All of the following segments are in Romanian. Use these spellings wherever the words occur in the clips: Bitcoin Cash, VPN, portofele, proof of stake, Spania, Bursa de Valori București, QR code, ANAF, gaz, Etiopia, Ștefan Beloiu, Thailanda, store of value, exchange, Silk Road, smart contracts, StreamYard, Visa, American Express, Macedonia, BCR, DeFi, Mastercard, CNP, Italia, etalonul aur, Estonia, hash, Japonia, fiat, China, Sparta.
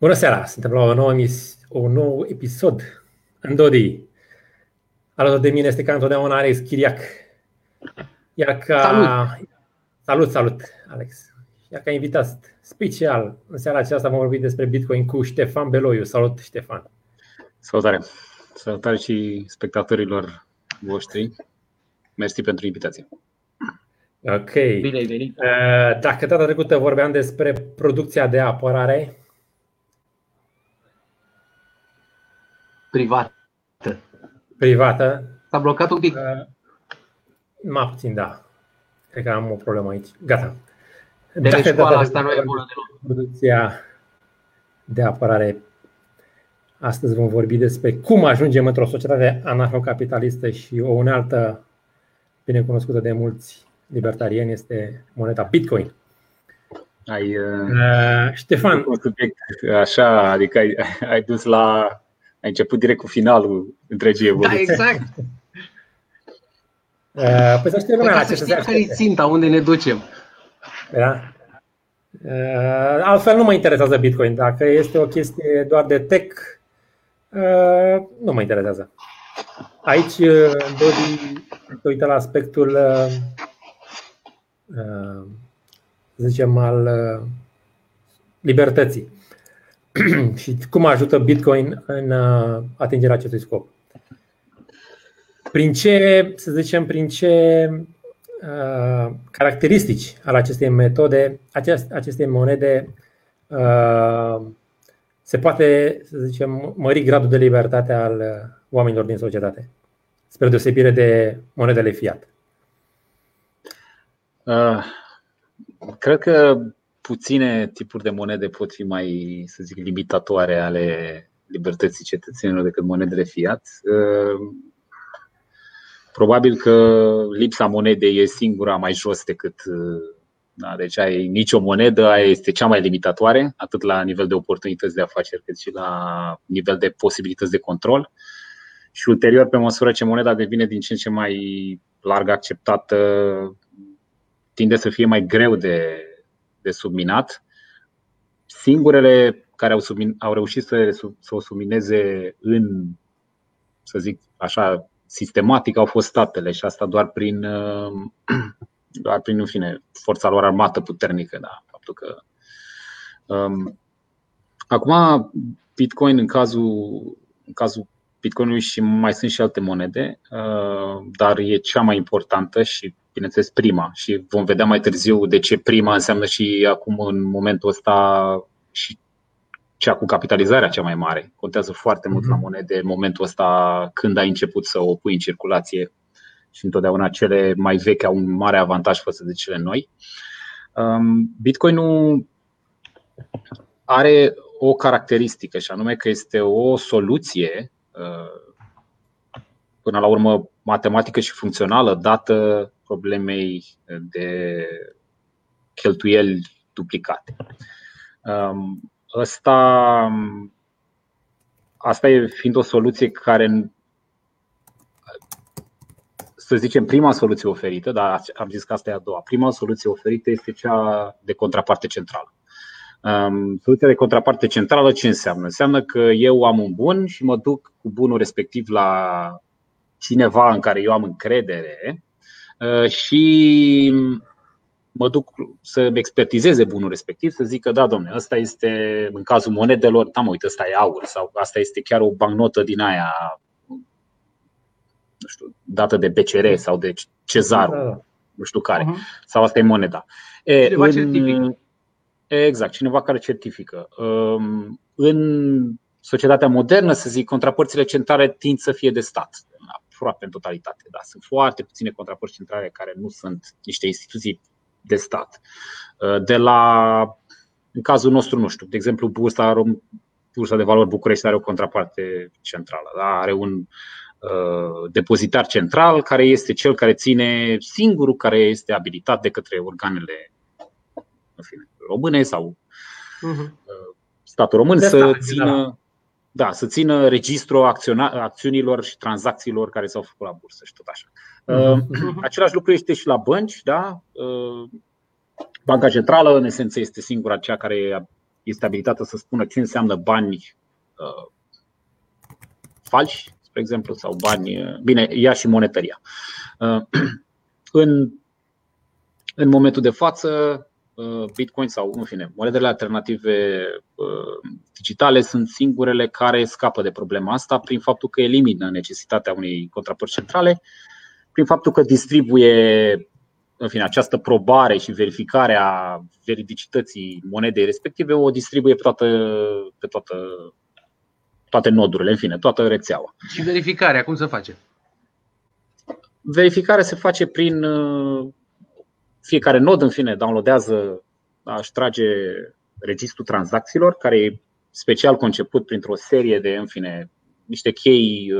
Bună seara! Suntem la un nou episod în Dodi. Alături de mine este ca întotdeauna Alex Chiriac. Iar ca... Salut, Alex! Iar ca invitat special, în seara aceasta vom vorbi despre Bitcoin cu Ștefan Beloiu. Salut, Ștefan! Salutare! Salutare și spectatorilor voștri. Mersi pentru invitație. Ok. Bine ai venit. Dacă data trecută vorbeam despre producția de apărare privată. S-a blocat un pic. Mai puțin, da. Cred că am o problemă aici. Gata. Dacă școala asta nu e bună deloc. Producția de apărare. Astăzi vom vorbi despre cum ajungem într-o societate anarhocapitalistă și o unealtă binecunoscută de mulți libertarieni este moneda Bitcoin. Ștefan, un subiect așa, adică ai dus la ai început direct cu finalul întregii evoluții. Da, exact. Păi să știe lumea la ce se aștepte. Care-i ținta, unde ne ducem? Da. Altfel nu mă interesează Bitcoin. Dacă este o chestie doar de tech, nu mă interesează. Aici, Dodi, te uită la aspectul, zicem, al libertății. Și cum ajută Bitcoin în atingerea acestui scop? Prin ce caracteristici ale acestei metode, acestei monede se poate, să zicem, mări gradul de libertate al oamenilor din societate, spre deosebire de monedele fiat? Cred că puține tipuri de monede pot fi mai, să zic, limitatoare ale libertății cetățenilor decât monedele fiat. Probabil că lipsa monedei e singura mai jos decât, da, deci ai nicio monedă, aia este cea mai limitatoare, atât la nivel de oportunități de afaceri, cât și la nivel de posibilități de control. Și ulterior, pe măsură ce moneda devine din ce în ce mai larg acceptată, tinde să fie mai greu de subminat. Singurele care au reușit să o submineze în, să zic așa, sistematic au fost statele, și asta doar prin, în fine, forța lor armată puternică, da, faptul că acum Bitcoin în cazul Bitcoinului, și mai sunt și alte monede, dar e cea mai importantă și, bineînțeles, prima. Și vom vedea mai târziu de ce prima înseamnă și acum, în momentul ăsta, și cea cu capitalizarea cea mai mare. Contează foarte mult la monede în momentul ăsta când ai început să o pui în circulație, și întotdeauna cele mai vechi au un mare avantaj față de cele noi. Bitcoin-ul are o caracteristică, și anume că este o soluție, până la urmă matematică și funcțională, dată problemei de cheltuieli duplicate. Asta e, fiind o soluție care, să zicem, prima soluție oferită, dar am zis că asta e a doua. Prima soluție oferită este cea de contraparte centrală. Soluția de contraparte centrală ce înseamnă? Înseamnă că eu am un bun și mă duc cu bunul respectiv la cineva în care eu am încredere și mă duc să expertizeze bunul respectiv, să zică, da, domne, ăsta este, în cazul monedelor, da, mă, uite, ăsta e aur, sau asta este chiar o bancnotă din aia, nu știu, dată de BCR sau de Cezarul, nu știu care, sau asta e moneda. Exact, cineva care certifică. În societatea modernă, să zic, contrapărțile centrale tind să fie de stat, aproape în totalitate, dar sunt foarte puține contrapărți centrale care nu sunt niște instituții de stat. De la, în cazul nostru, nu știu, de exemplu, Bursa de Valori București are o contraparte centrală, da? Are un depozitar central care este cel care ține, singurul care este abilitat de către organele, în fine, române sau statul român să țină, da, să țină registrul acțiunilor și tranzacțiilor care s-au făcut la bursă și tot așa. Același lucru este și la bănci, da? Banca centrală, în esență, este singura cea care este abilitatea să spună ce înseamnă bani falși, spre exemplu, sau bani, bine, ea și monetăria. În momentul de față, Bitcoin sau, în fine, monedele alternative digitale sunt singurele care scapă de problema asta prin faptul că elimină necesitatea unei contrapărți centrale, prin faptul că distribuie, în fine, această probare și verificarea veridicității monedei respective o distribuie pe toate nodurile, în fine, toată rețeaua. Și verificarea cum se face? Verificarea se face prin fiecare nod, în fine, downloadează, își trage registrul tranzacțiilor, care e special conceput printr-o serie de, în fine, niște chei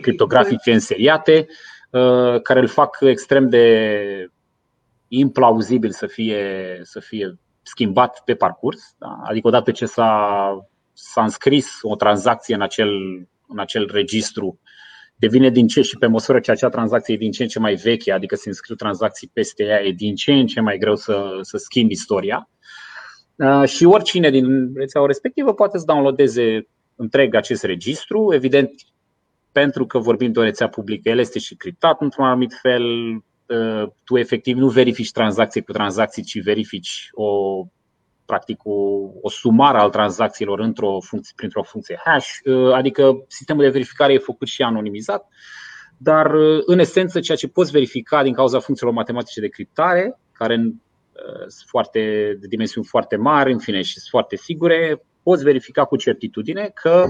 criptografice înseriate, care îl fac extrem de implauzibil să fie schimbat pe parcurs. Adică odată ce s-a înscris o tranzacție în acel registru, devine din ce și pe măsură ce acea tranzacție e din ce în ce mai veche, adică se înscriu tranzacții peste ea, e din ce în ce mai greu să schimbi istoria. Și oricine din rețeaua respectivă poate să downloadeze întreg acest registru. Evident, pentru că vorbim de o rețea publică, el este și criptat într-un anumit fel. Tu efectiv nu verifici tranzacție cu tranzacții, ci verifici practic o sumară al tranzacțiilor printr-o funcție hash. Adică sistemul de verificare e făcut și anonimizat. Dar în esență ceea ce poți verifica din cauza funcțiilor matematice de criptare, care sunt de dimensiuni foarte mari, în fine, și sunt foarte sigure, poți verifica cu certitudine că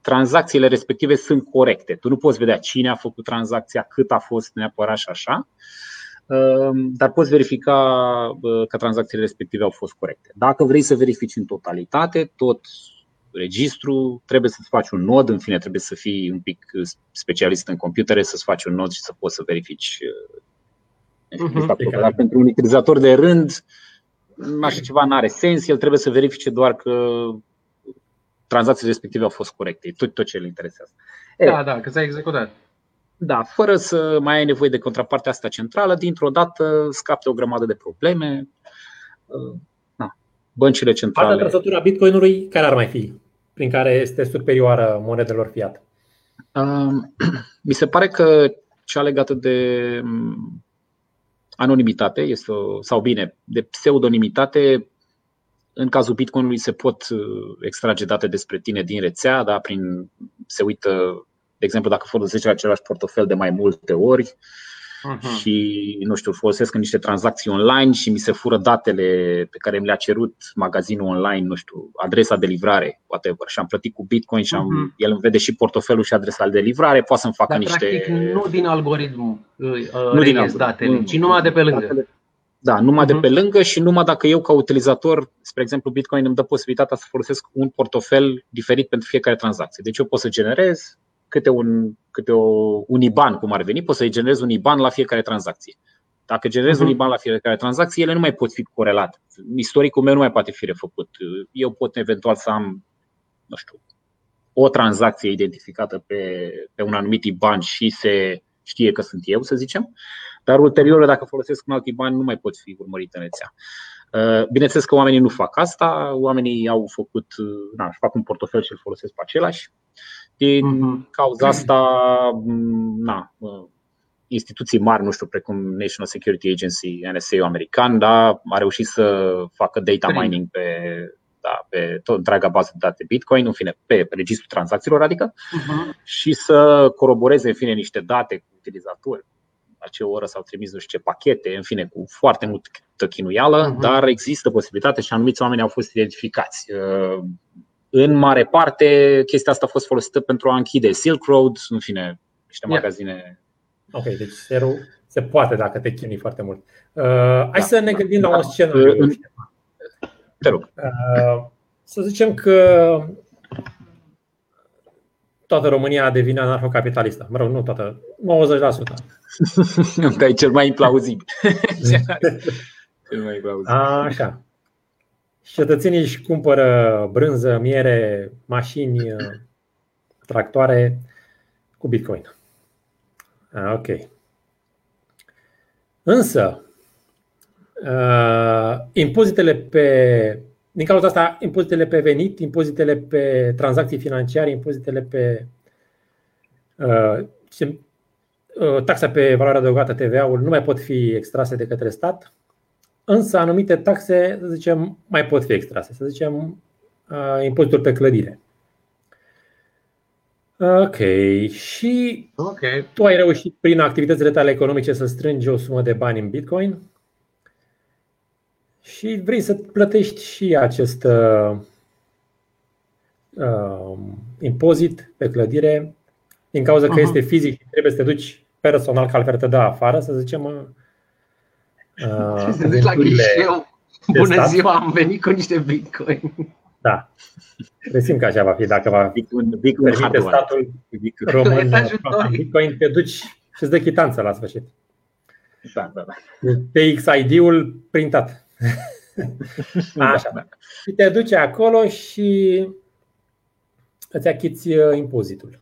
tranzacțiile respective sunt corecte. Tu nu poți vedea cine a făcut tranzacția, cât a fost neapărat și așa, dar poți verifica că tranzacțiile respective au fost corecte. Dacă vrei să verifici în totalitate tot registrul, trebuie să-ți faci un nod, în fine, trebuie să fii un pic specialist în computere, să-ți faci un nod și să poți să verifici. Dar pentru un utilizator de rând, așa ceva nu are sens, el trebuie să verifice doar că tranzacțiile respective au fost corecte, tot ce îl interesează. Da, că s-a executat. Da, fără să mai ai nevoie de contrapartea asta centrală, dintr-o dată scapi de o grămadă de probleme. Da, băncile centrale. Partea trăsătura Bitcoin-ului care ar mai fi, prin care este superioară monedelor fiat? Mi se pare că cea legată de anonimitate este sau bine, de pseudonimitate. În cazul Bitcoin-ului se pot extrage date despre tine din rețea, da, se uită, de exemplu, dacă folosești același portofel de mai multe ori și, nu știu, folosesc în niște tranzacții online și mi se fură datele pe care mi le-a cerut magazinul online, nu știu, adresa de livrare, whatever, și am plătit cu Bitcoin și el îmi vede și portofelul și adresa de livrare, poate să-mi facă niște... Practic nu din algoritm reiezi datele, ci numai de pe lângă. Da, numai de pe lângă și numai dacă eu ca utilizator, spre exemplu Bitcoin îmi dă posibilitatea să folosesc un portofel diferit pentru fiecare tranzacție. Deci eu pot să generez câte un IBAN, cum ar veni, pot să generez un IBAN la fiecare tranzacție. Dacă generez un IBAN la fiecare tranzacție, ele nu mai pot fi corelate. Istoricul meu nu mai poate fi refăcut. Eu pot eventual să am, nu știu, o tranzacție identificată pe un anumit IBAN și se știe că sunt eu, să zicem. Dar ulterior, dacă folosesc un alt IBAN, nu mai pot fi urmărit în rețea. Bineînțeles că oamenii nu fac asta. Oamenii fac un portofel și îl folosesc pe același. Din cauza asta, instituții mari, nu știu, precum National Security Agency, NSA-ul american, da, a reușit să facă data mining pe întreaga bază de date Bitcoin, în fine, pe registrul tranzacțiilor, adică, și să coroboreze, în fine, niște date cu utilizatori. La ce oră s-au trimis nu știu ce pachete, în fine, cu foarte multă chinuială, dar există posibilitate și anumiți oameni au fost identificați. În mare parte, chestia asta a fost folosită pentru a închide Silk Road, în fine, niște magazine. Ok, deci se poate dacă te chinui foarte mult. Hai să ne gândim la un scenariu. Te rog. Să zicem că toată România devine anarhocapitalistă. Mă rog, nu toată, 90%. Dar e cel mai implauzibil. Așa. Cetățenii își cumpără brânză, miere, mașini, tractoare cu Bitcoin. Ok. Însă impozitele pe Din cauza asta, impozitele pe venit, impozitele pe tranzacții financiare, impozitele pe taxa pe valoare adăugată, TVA-ul, nu mai pot fi extrase de către stat. Însă anumite taxe, să zicem, mai pot fi extrase, să zicem impozitul pe clădire. Ok, și okay. Tu ai reușit prin activitățile tale economice să strângi o sumă de bani în Bitcoin și vrei să plătești și acest impozit pe clădire din cauza că este fizic și trebuie să te duci personal, că altfel te dă afară, să zicem. Să duci la ghișeu. Bună stat. Ziua, am venit cu niște Bitcoin. Da. Resim că așa va fi, dacă va permite statul român Bitcoin, te duci și îți dă chitanță la sfârșit. Da, da, da. TXID-ul printat. Așa. Da. Și te duci acolo și îți achiți impozitul.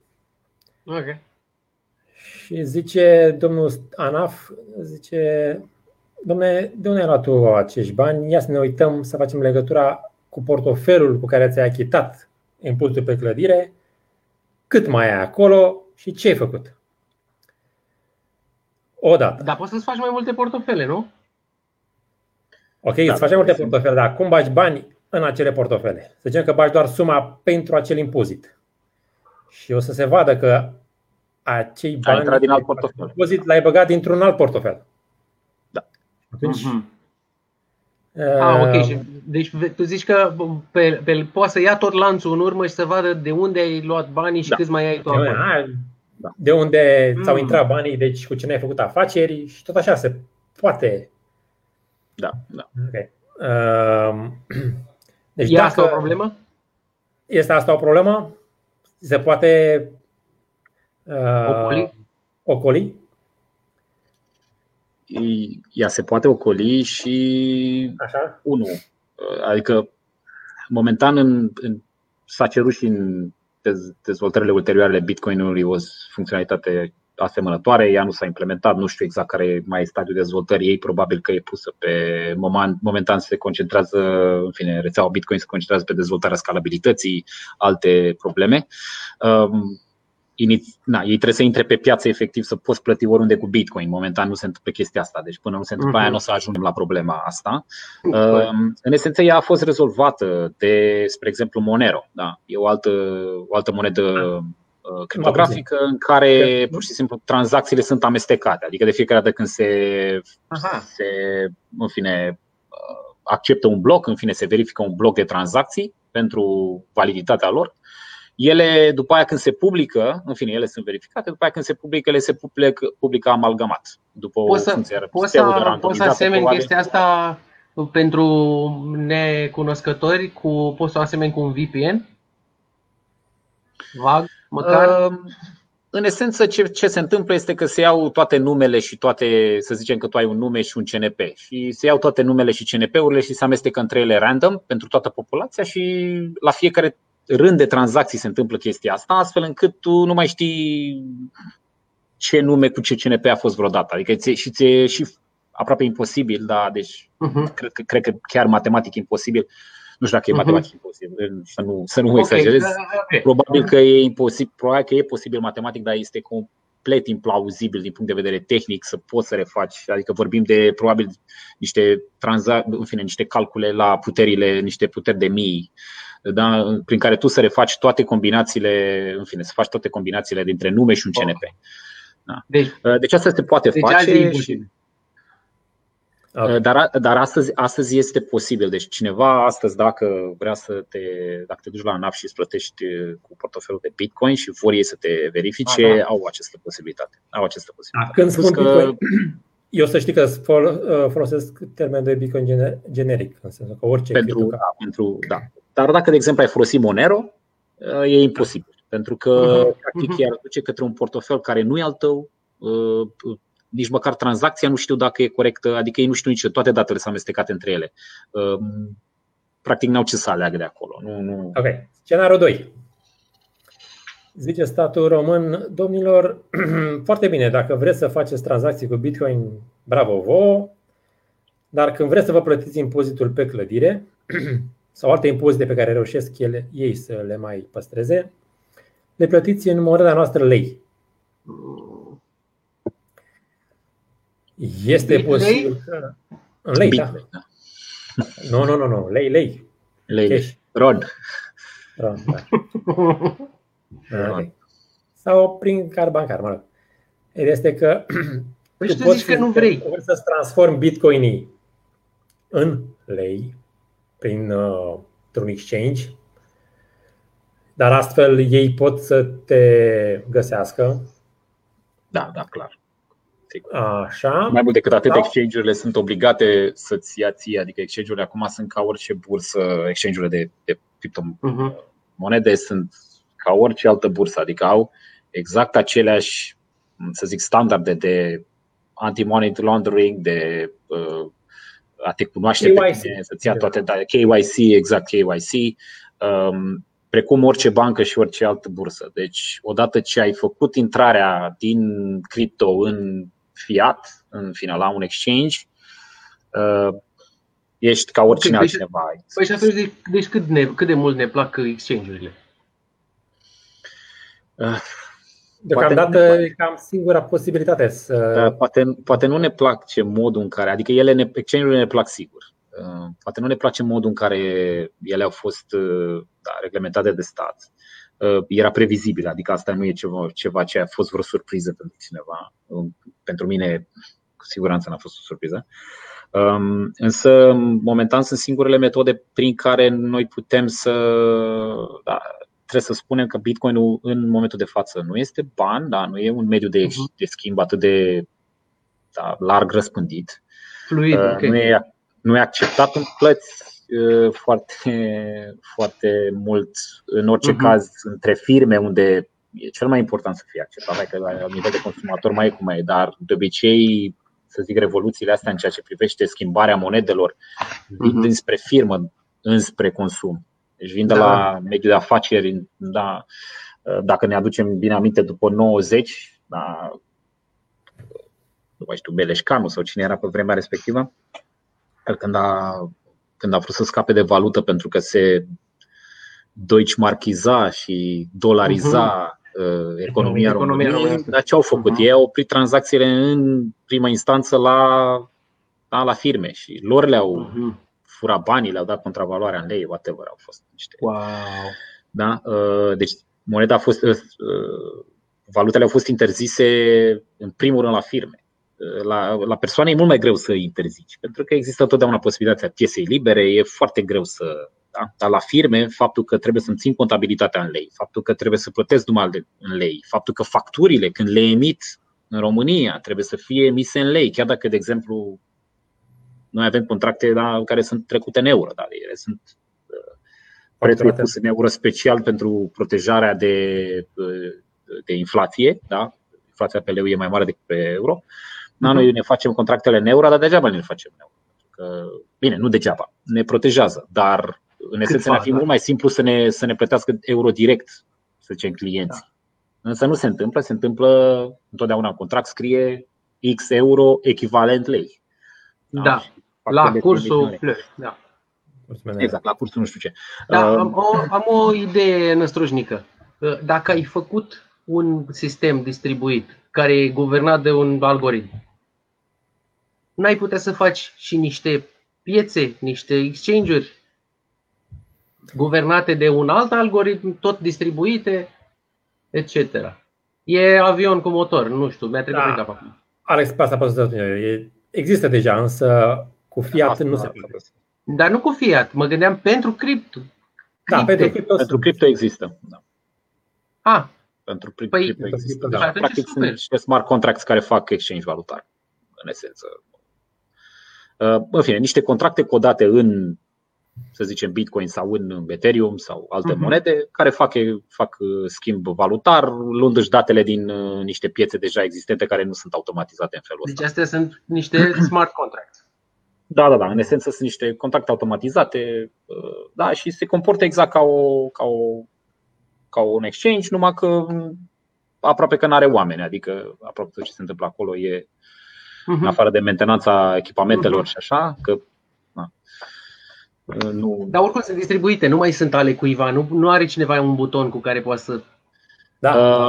Ok. Și zice domnul ANAF, zice: dom'le, de unde ai luat tu acești bani? Ia să ne uităm, să facem legătura cu portofelul cu care ți-ai achitat impozitul pe clădire, cât mai ai acolo și ce ai făcut. Odată. Dar poți să-ți faci mai multe portofele, nu? Ok, da, îți faci mai multe portofele, dar cum bagi bani în acele portofele? Să zicem că bagi doar suma pentru acel impozit. Și o să se vadă că acei bani l-ai băgat dintr-un alt portofel. Atunci, ok. Deci tu zici că poate să ia tot lanțul în urmă și să vadă de unde ai luat banii și câți mai ai tu acolo. De unde ți-au intrat banii, deci cu cine ai făcut afaceri și tot așa se poate. Da. Okay. Deci e asta o problemă? Este asta o problemă? Se poate ocoli? Ea se poate ocoli și așa? Adică momentan s-a cerut și în dezvoltările ulterioare Bitcoin-ului o funcționalitate asemănătoare. Ea nu s-a implementat, nu știu exact care mai e stadiul dezvoltării ei, probabil că e pusă pe momentan se concentrează, în fine, rețeaua Bitcoin se concentrează pe dezvoltarea scalabilității, alte probleme. Ei trebuie să intre pe piață efectiv să poți plăti oriunde cu Bitcoin. Momentan nu se întâmplă chestia asta, deci până nu se întâmplă aia nu o să ajungem la problema asta. În esență ea a fost rezolvată de, spre exemplu, Monero. Da, e o altă monedă criptografică în care pur și simplu tranzacțiile sunt amestecate. Adică de fiecare dată când se în fine acceptă un bloc, în fine se verifică un bloc de tranzacții pentru validitatea lor. Ele, după aia când se publică, în fine, ele sunt verificate, după aia când se publică, ele se publică amalgamat. Poți să asemeni chestia asta pentru necunoscători poți să o asemeni cu un VPN? Vag, măcar? În esență, ce se întâmplă este că se iau toate numele și toate, să zicem că tu ai un nume și un CNP. Și se iau toate numele și CNP-urile și se amestecă între ele random pentru toată populația și la fiecare rând de tranzacții se întâmplă chestia asta, astfel încât tu nu mai știi ce nume cu ce CNP a fost vreodată. Adică ți-e și aproape imposibil, da, deci cred că chiar matematic imposibil. Nu știu dacă e matematic imposibil, să nu exagerez. Probabil că e imposibil, probabil că e posibil matematic, dar este complet implauzibil din punct de vedere tehnic să poți să refaci. Adică vorbim de probabil niște calcule la niște puteri de mii. Da, prin care tu să refaci toate combinațiile, în fine, să faci toate combinațiile dintre nume și un CNP. Da. Deci asta se poate face. Dar astăzi este posibil. Deci cineva astăzi dacă vrea dacă te duci la ANAF și îți plătești cu portofelul de Bitcoin și vor ei să te verifice, au această posibilitate. Când spun Bitcoin, eu să știi că folosesc termenul de Bitcoin generic, în sensul că orice pentru. Dar dacă, de exemplu, ai folosit Monero, e imposibil, pentru că practic iar duce către un portofel care nu e al tău, nici măcar tranzacția nu știu dacă e corectă, adică ei nu știu nici toate datele s-au amestecate între ele. Practic n-au ce să aleagă de acolo. Nu. Ok. Scenariul 2. Zice statul român: domnilor, foarte bine, dacă vreți să faceți tranzacții cu Bitcoin, bravo vouă, dar când vreți să vă plătiți impozitul pe clădire sau alte impozite pe care reușesc ei să le mai păstreze, le plătiți în moneda noastră lei. Este posibil să... În lei, da. Nu. Lei. Rod, da. Rod. Sau prin card bancar, mă rog. Este că tu poți că nu vrei să transformi bitcoinii în lei printr-un exchange, dar astfel ei pot să te găsească. Da, clar. Așa. Mai mult decât atât, exchange-urile sunt obligate să-ți ia ție. Adică exchange-urile acum sunt ca orice bursă, exchange-urile de criptomonede sunt ca orice altă bursă. Adică au exact aceleași, să zic, standarde de anti-money laundering, de a te cunoaște pe tine, să-ți ia toate KYC, exact KYC, precum orice bancă și orice altă bursă. Deci, odată ce ai făcut intrarea din cripto în fiat, în final la un exchange, ești ca oricine altcineva. Păi și atunci, deci cât de mult ne plac exchange-urile? Deocamdată e cam singura posibilitate să... Poate nu ne place modul în care, adică exchange-urile ne plac sigur. Poate nu ne place modul în care ele au fost reglementate de stat. Era previzibil, adică asta nu e ceva ce a fost vreo surpriză pentru cineva. Pentru mine, cu siguranță, n-a fost o surpriză. Însă, momentan, sunt singurele metode prin care noi putem să... Trebuie să spunem că Bitcoin-ul în momentul de față nu este ban, nu e un mediu de schimb atât de larg răspândit. Fluid, okay. Nu e acceptat în plăți foarte, foarte mult, în orice caz, între firme, unde e cel mai important să fie acceptat, dacă la nivel de consumator mai e cum mai e, dar de obicei, să zic, revoluțiile astea în ceea ce privește schimbarea monedelor dinspre firmă, înspre consum. Deci vin de la mediul de afaceri, dacă ne aducem bine aminte, după 90, nu mai știu, Beleșcanu sau cine era pe vremea respectivă, când a vrut să scape de valută pentru că se deutschmarkiza și dolariza economia României, dar ce au făcut? Ei au oprit tranzacțiile în prima instanță la firme și lor le-au... furat banii, le-au dat contravaloarea în lei, whatever, au fost niște. Wow. Da? Deci moneda a fost, valutele au fost interzise în primul rând la firme. La persoane e mult mai greu să interzici, pentru că există totdeauna posibilitatea piesei libere, e foarte greu să, dar la firme, faptul că trebuie să-mi țin contabilitatea în lei, faptul că trebuie să plătesc numai în lei, faptul că facturile când le emit în România trebuie să fie emise în lei, chiar dacă, de exemplu, noi avem contracte care sunt trecute în euro, dar ele sunt prețuri puse în euro special pentru protejarea de inflație. Da? Inflația pe leu e mai mare decât pe euro. Noi ne facem contractele în euro, dar degeaba ne facem în euro. Că, bine, nu degeaba, ne protejează, dar în esență ne-ar fi mult mai simplu să ne plătească euro direct, să zicem, clienții. Da. Însă nu se întâmplă întotdeauna un contract scrie X euro echivalent lei. Da. La cursul Fleur, da. Exact, la cursul nu știu ce. Da, am o idee năstrușnică. Dacă ai făcut un sistem distribuit care e guvernat de un algoritm, n-ai putea să faci și niște piețe, niște exchange-uri guvernate de un alt algoritm, tot distribuite, etc. E avion cu motor, nu știu, mi-a trecut prin cap acum. Alex, pe asta poți să spun eu. Există deja, însă cu fiat nu se poate. Dar nu cu fiat, mă gândeam pentru cripto. Da, pentru cripto există. Da. Pentru cripto există. Da. Practic sunt niște smart contracts care fac exchange valutar, în esență. În fine, niște contracte codate în, să zicem, Bitcoin sau în Ethereum sau alte monede care fac schimb valutar, luându-și datele din niște piețe deja existente care nu sunt automatizate în felul ăsta. Deci astea sunt niște smart contracts. Da, în esență sunt niște contracte automatizate, și se comportă exact ca un exchange, numai că aproape că n-are oameni, adică aproape tot ce se întâmplă acolo e în afară de mentenanța echipamentelor și așa, că Nu. Dar oricum sunt distribuite, nu mai sunt ale cuiva, nu are cineva un buton cu care poate să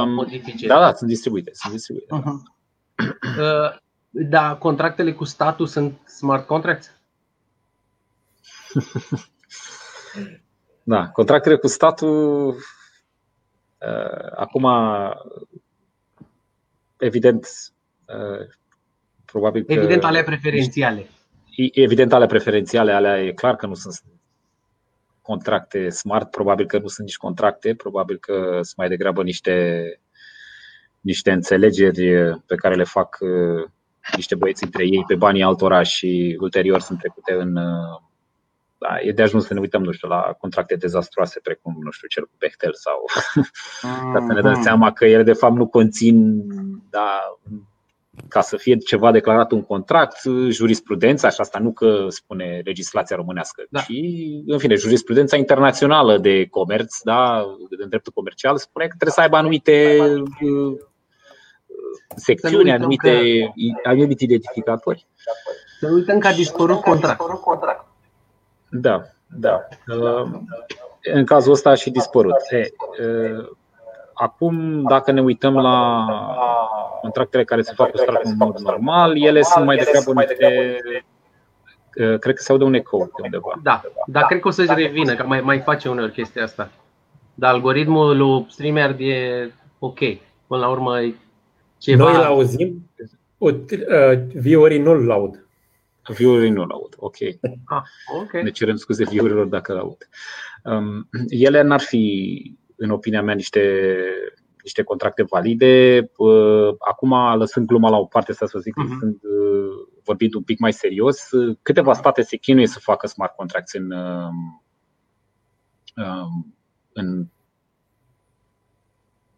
modifice. Da, sunt distribuite. Da, contractele cu statul sunt smart contracts? Da, contractele cu statul, acum, evident, probabil că... Evident alea preferențiale. Evident alea preferențiale, alea e clar că nu sunt contracte smart, probabil că nu sunt nici contracte, probabil că sunt mai degrabă niște înțelegeri pe care le fac niște băieți între ei pe banii altora și ulterior sunt trecute în... Da, e de ajuns să ne uităm, nu știu, la contracte dezastruoase precum, nu știu, cel cu Bechtel sau ca să ne dăm seama că ele de fapt nu conțin, da, ca să fie ceva declarat un contract, jurisprudența, și asta nu că spune legislația românească, ci, în fine, jurisprudența internațională de comerț, da, în dreptul comercial spune că trebuie să aibă anumite secțiuni, anumite identificatori. Să nu uităm că a dispărut contract. Da. În cazul ăsta a și dispărut. Acum, dacă ne uităm la contractele care se fac cu statul în mod normal, ele sunt mai degrabă niște... Cred că se aude un ecou undeva. Da, cred că o să-și revină, că mai face uneori chestia asta. Dar algoritmul lui StreamYard e ok. Până la urmă e ceva... Noi îl auzim, viorii nu-l aud. Viewerii nu-l aud, ok. Ne cerem scuze viewerilor dacă l-aud. Ele n-ar fi, în opinia mea, niște contracte valide. Acum, lăsând gluma la o parte, să zic, vorbind un pic mai serios, câteva state se chinuie să facă smart contracts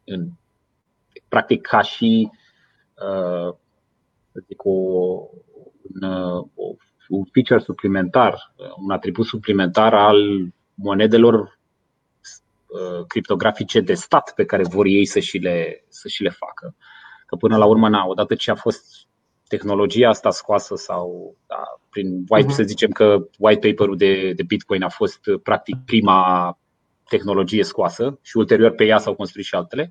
în practic ca și să zic un feature suplimentar, un atribut suplimentar al monedelor criptografice de stat pe care vor ei să și le facă. Că până la urmă, odată ce a fost tehnologia asta scoasă sau prin white, să zicem că white paper-ul de Bitcoin a fost practic prima tehnologie scoasă și ulterior pe ea s-au construit și altele.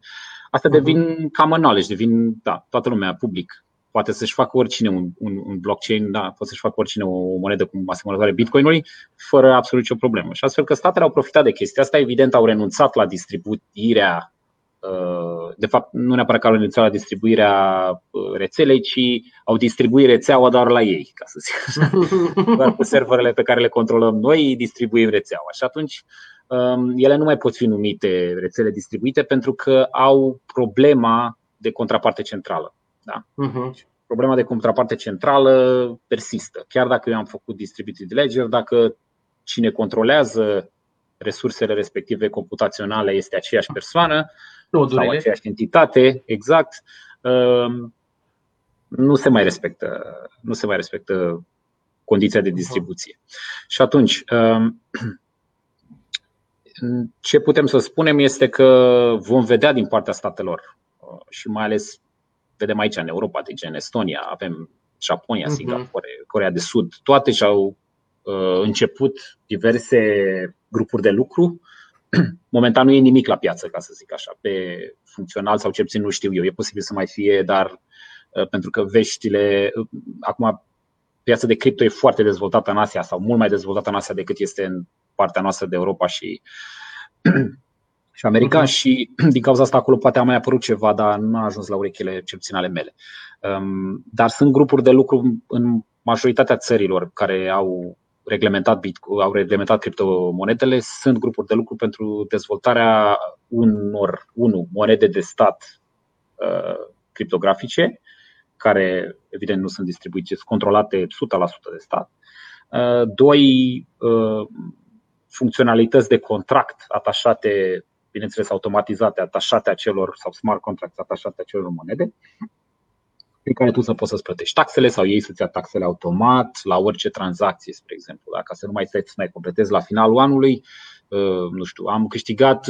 Astea devin common knowledge, toată lumea public. Poate să-și facă oricine un blockchain, poate să-și facă oricine o monedă cu asemănătoare Bitcoin-ului, fără absolut nicio problemă. Și astfel că statele au profitat de chestia asta, evident au renunțat la distribuirea, de fapt nu neapărat că au renunțat la distribuirea rețelei, ci au distribuit rețeaua doar la ei, ca să zic. Doar cu serverele pe care le controlăm noi, distribuim rețeaua. Și atunci ele nu mai pot fi numite rețele distribuite pentru că au problema de contraparte centrală. Problema de contraparte centrală persistă. Chiar dacă eu am făcut distributed ledger, dacă cine controlează resursele respective computaționale este aceeași persoană sau aceeași entitate, exact, nu se mai respectă condiția de distribuție. Și atunci, ce putem să spunem este că vom vedea din partea statelor și mai ales vedem aici în Europa, deci în Estonia, avem Japonia, Singapore, Coreea de Sud, toate și-au început diverse grupuri de lucru. Momentan nu e nimic la piață, ca să zic așa, pe funcțional sau cel puțin nu știu eu. E posibil să mai fie, dar pentru că veștile, acum piața de cripto e foarte dezvoltată în Asia sau mult mai dezvoltată în Asia decât este în partea noastră de Europa și american și din cauza asta acolo poate a mai apărut ceva, dar nu a ajuns la urechile cel puțin ale mele. Dar sunt grupuri de lucru în majoritatea țărilor care au reglementat Bitcoin, au reglementat criptomonedele, sunt grupuri de lucru pentru dezvoltarea unor monede de stat criptografice, care evident nu sunt distribuite, sunt controlate 100% de stat. Funcționalități de contract atașate, bineînțeles automatizate, atașate acelor sau smart contracts atașate acelor monede, prin care tu să poți să-ți plătești taxele sau ei să-ți ia taxele automat la orice tranzacție, spre exemplu. Dacă să nu mai completezi la finalul anului, nu știu, am câștigat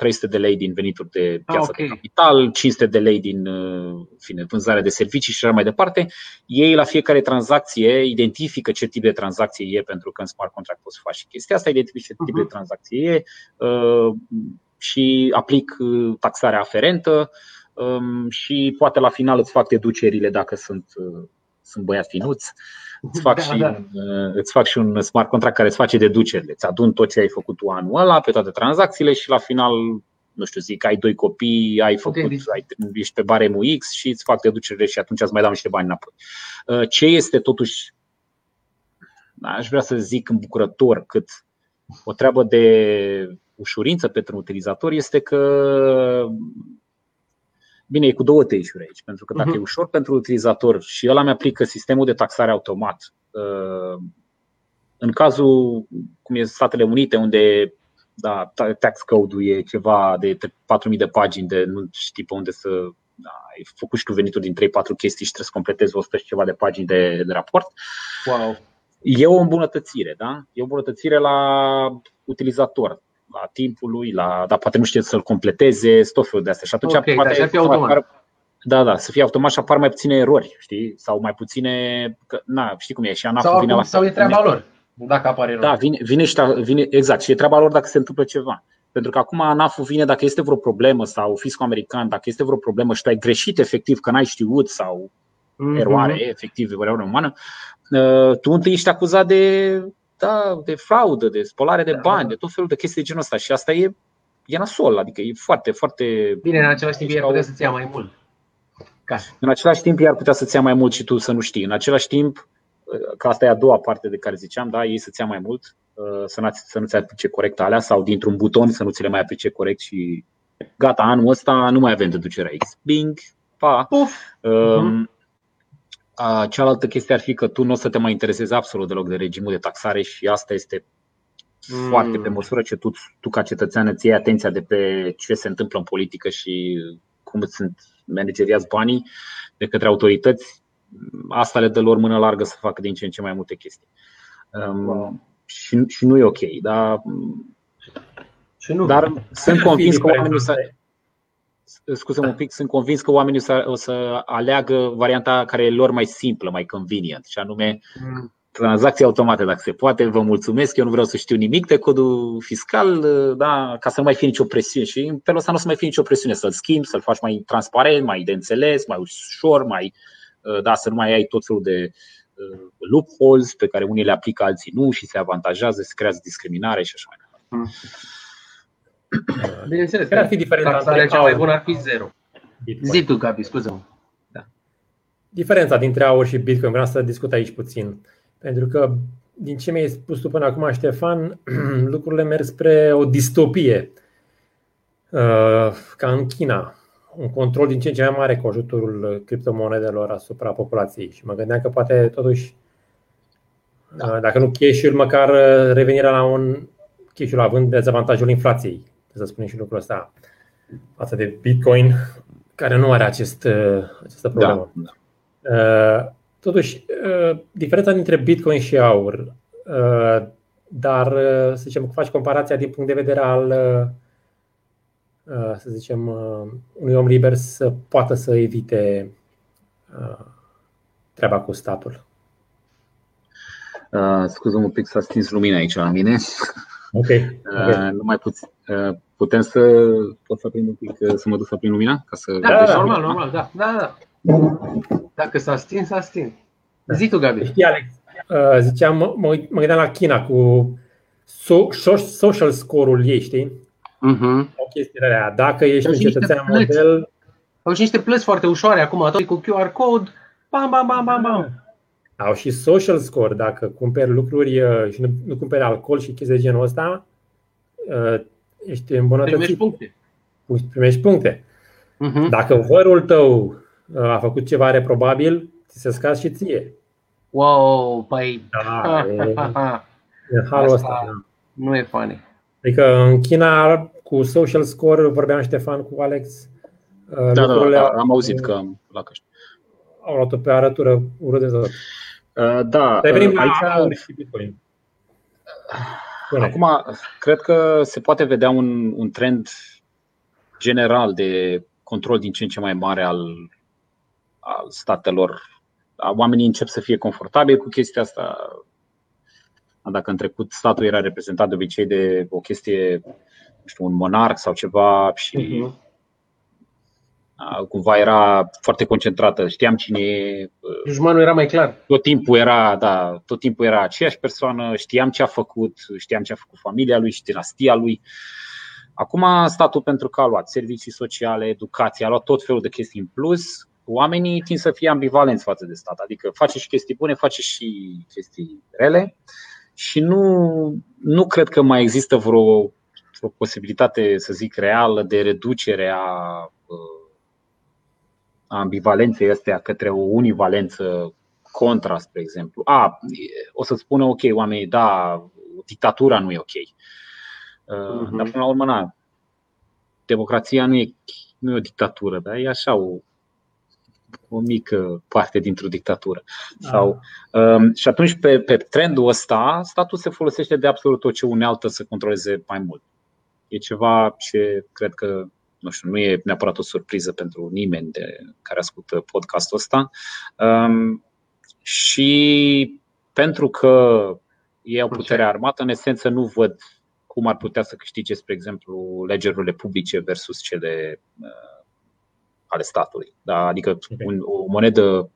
300 de lei din venituri de piață de capital, 500 de lei din vânzarea de servicii și așa mai departe. Ei la fiecare tranzacție identifică ce tip de tranzacție e, pentru că în smart contract poți face și chestia asta, identifică ce tip de tranzacție e și aplic taxarea aferentă și poate la final îți fac deducerile dacă sunt băiat finuți. Îți fac și un smart contract care îți face deducerile. Îți adun tot ce ai făcut tu anul ăla pe toate tranzacțiile și la final, nu știu, zic, ai 2 copii, ești pe baremul X și îți fac deducerile și atunci îți mai dau niște bani înapoi. Ce este totuși, aș vrea să zic îmbucurător, cât o treabă de ușurință pentru utilizator, este că bine, e cu două tăișuri aici, pentru că dacă e ușor pentru utilizator și ăla mi-aplică sistemul de taxare automat, în cazul cum e Statele Unite, unde tax code-ul e ceva de 4.000 de pagini, de nu știi pe unde să ai făcut și tu venituri din 3-4 chestii și trebuie să completezi 100 și ceva de pagini de raport. Wow. E o îmbunătățire, da? E o îmbunătățire la utilizator, la timpul lui, dar poate nu știe să-l completeze, tot felul de astea. Și atunci să fie automat și apar mai puține erori, știi? Sau mai puține, știi cum e, și ANAF vine la sau e treaba lor, dacă apare erori. Da, vine exact, și e treaba lor dacă se întâmplă ceva. Pentru că acum ANAF-ul vine dacă este vreo problemă, sau fiscul american, dacă este vreo problemă și tu ai greșit efectiv că n-ai știut, sau eroare efectiv, eroare umană, tu întâi ești acuzat de fraudă, de spălare de bani, de tot felul de chestii de genul ăsta. Și asta e nasol, adică e foarte, foarte bine, în același timp iar putea să-ți ia mai mult. În același timp iar putea să-ți ia mai mult și tu să nu știi. În același timp, că asta e a doua parte de care ziceam, da, ei să-ți ia mai mult, să nu-ți aplice corect alea, sau dintr-un buton să nu ți le mai aplice corect și gata, anul ăsta nu mai avem deducerea X. Bing, pa! Cealaltă chestie ar fi că tu nu o să te mai interesezi absolut deloc de regimul de taxare și asta este foarte pe măsură ce tu ca cetățean îți iei atenția de pe ce se întâmplă în politică și cum sunt manageriați banii de către autorități. Asta le dă lor mână largă să facă din ce în ce mai multe chestii. Și nu e ok, dar sunt convins că oamenii sunt convins că oamenii o să aleagă varianta care e lor mai simplă, mai convenient, și anume tranzacții automate, dacă se poate. Vă mulțumesc, eu nu vreau să știu nimic de codul fiscal, ca să nu mai fie nicio presiune. Și în felul ăsta nu o să mai fie nicio presiune să-l schimbi, să-l faci mai transparent, mai de înțeles, mai ușor, să nu mai ai tot felul de loopholes pe care unii le aplică, alții nu, și se avantajează, se creează discriminare și așa mai departe. Bineînțeles, care ar fi diferența între cea mai bună ar fi zero. Zi tu, Gabi, scuze-mă. Da. Diferența dintre aur și Bitcoin, vreau să discut aici puțin. Pentru că din ce mi-ai spus tu până acum, Ștefan, lucrurile merg spre o distopie. Ca în China, un control din ce în ce mai mare cu ajutorul criptomonedelor asupra populației. Și mă gândeam că poate totuși, dacă nu cash-ul, măcar revenirea la un cash-ul, având dezavantajul inflației. Să spunem și lucrul ăsta față de Bitcoin, care nu are această problemă. Da. Totuși, diferența dintre Bitcoin și aur, dar să zicem că faci comparația din punct de vedere al, să zicem, unui om liber să poată să evite treaba cu statul. Scuze-mă un pic, s-a stins lumina aici la mine. Okay. Nu mai putem pot să aprind un pic, să mă duc să aprind lumina, ca să normal, da. Dacă s-a stins. Zi tu, Gabi. Știi, Alex, ziceam, mă gândeam la China cu social score-ul ei, știi? O chestie rea. Dacă ești un cetățean model, au și niște plăți foarte ușoare acum, tot cu QR code. Bam bam bam bam bam. Au și social score, dacă cumperi lucruri și nu cumperi alcool și chestii de genul ăsta, ești îmbunătățit. Primești puncte. Dacă vărul tău a făcut ceva reprobabil, ți se scazi și ție. Wow, păi halul ăsta nu e funny. Adică în China cu social score, vorbeam Ștefan cu Alex. Da, am auzit că la căști au luat-o pe arătură urât de tot. Da, revenim la aur și Bitcoin. Acum, cred că se poate vedea un trend general de control din ce în ce mai mare al statelor. Oamenii încep să fie confortabili cu chestia asta. Dacă în trecut statul era reprezentat de obicei de o chestie, nu știu, un monarh sau ceva și cumva era foarte concentrată, știam cine e. Dușmanul era mai clar. Tot timpul era aceeași persoană, știam ce a făcut, știam ce a făcut familia lui și dinastia lui. Acum statul, pentru că a luat servicii sociale, educație, a luat tot felul de chestii în plus, oamenii tind să fie ambivalenți față de stat. Adică face și chestii bune, face și chestii rele. Și nu cred că mai există vreo posibilitate, să zic, reală de reducere a ambivalenței astea către o univalență contra, spre exemplu. O să spună, ok, oamenii, da, dictatura nu e ok. Dar până la urmă, democrația nu e o dictatură, dar e așa o mică parte dintr-o dictatură. Și atunci pe trendul ăsta, statul se folosește de absolut tot ce unealtă să controleze mai mult. E ceva ce cred că, nu știu, nu e neapărat o surpriză pentru nimeni care ascultă podcastul ăsta. Și pentru că ei au puterea armată, în esență nu văd cum ar putea să câștige, spre exemplu, legerile publice versus cele ale statului. Da, adică o monedă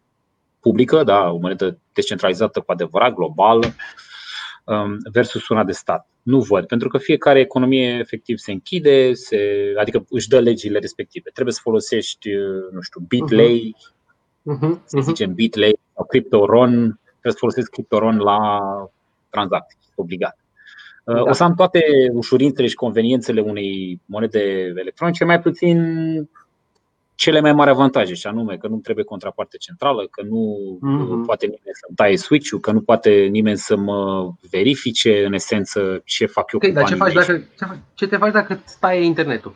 publică, da, o monedă descentralizată cu adevărat, globală, versus una de stat. Nu văd, pentru că fiecare economie efectiv se închide, adică își dă legile respective. Trebuie să folosești, nu știu, bitlei, să zicem bitlei sau criptoron, trebuie să folosești criptoron la tranzacții, obligat. Da. O să am toate ușurințele și conveniențele unei monede electronice, mai puțin cele mai mari avantaje, și anume că nu trebuie contraparte centrală, că nu poate nimeni să-mi taie switch-ul, că nu poate nimeni să mă verifice, în esență, ce fac eu cu banii. Dar ce te faci dacă îți taie internetul?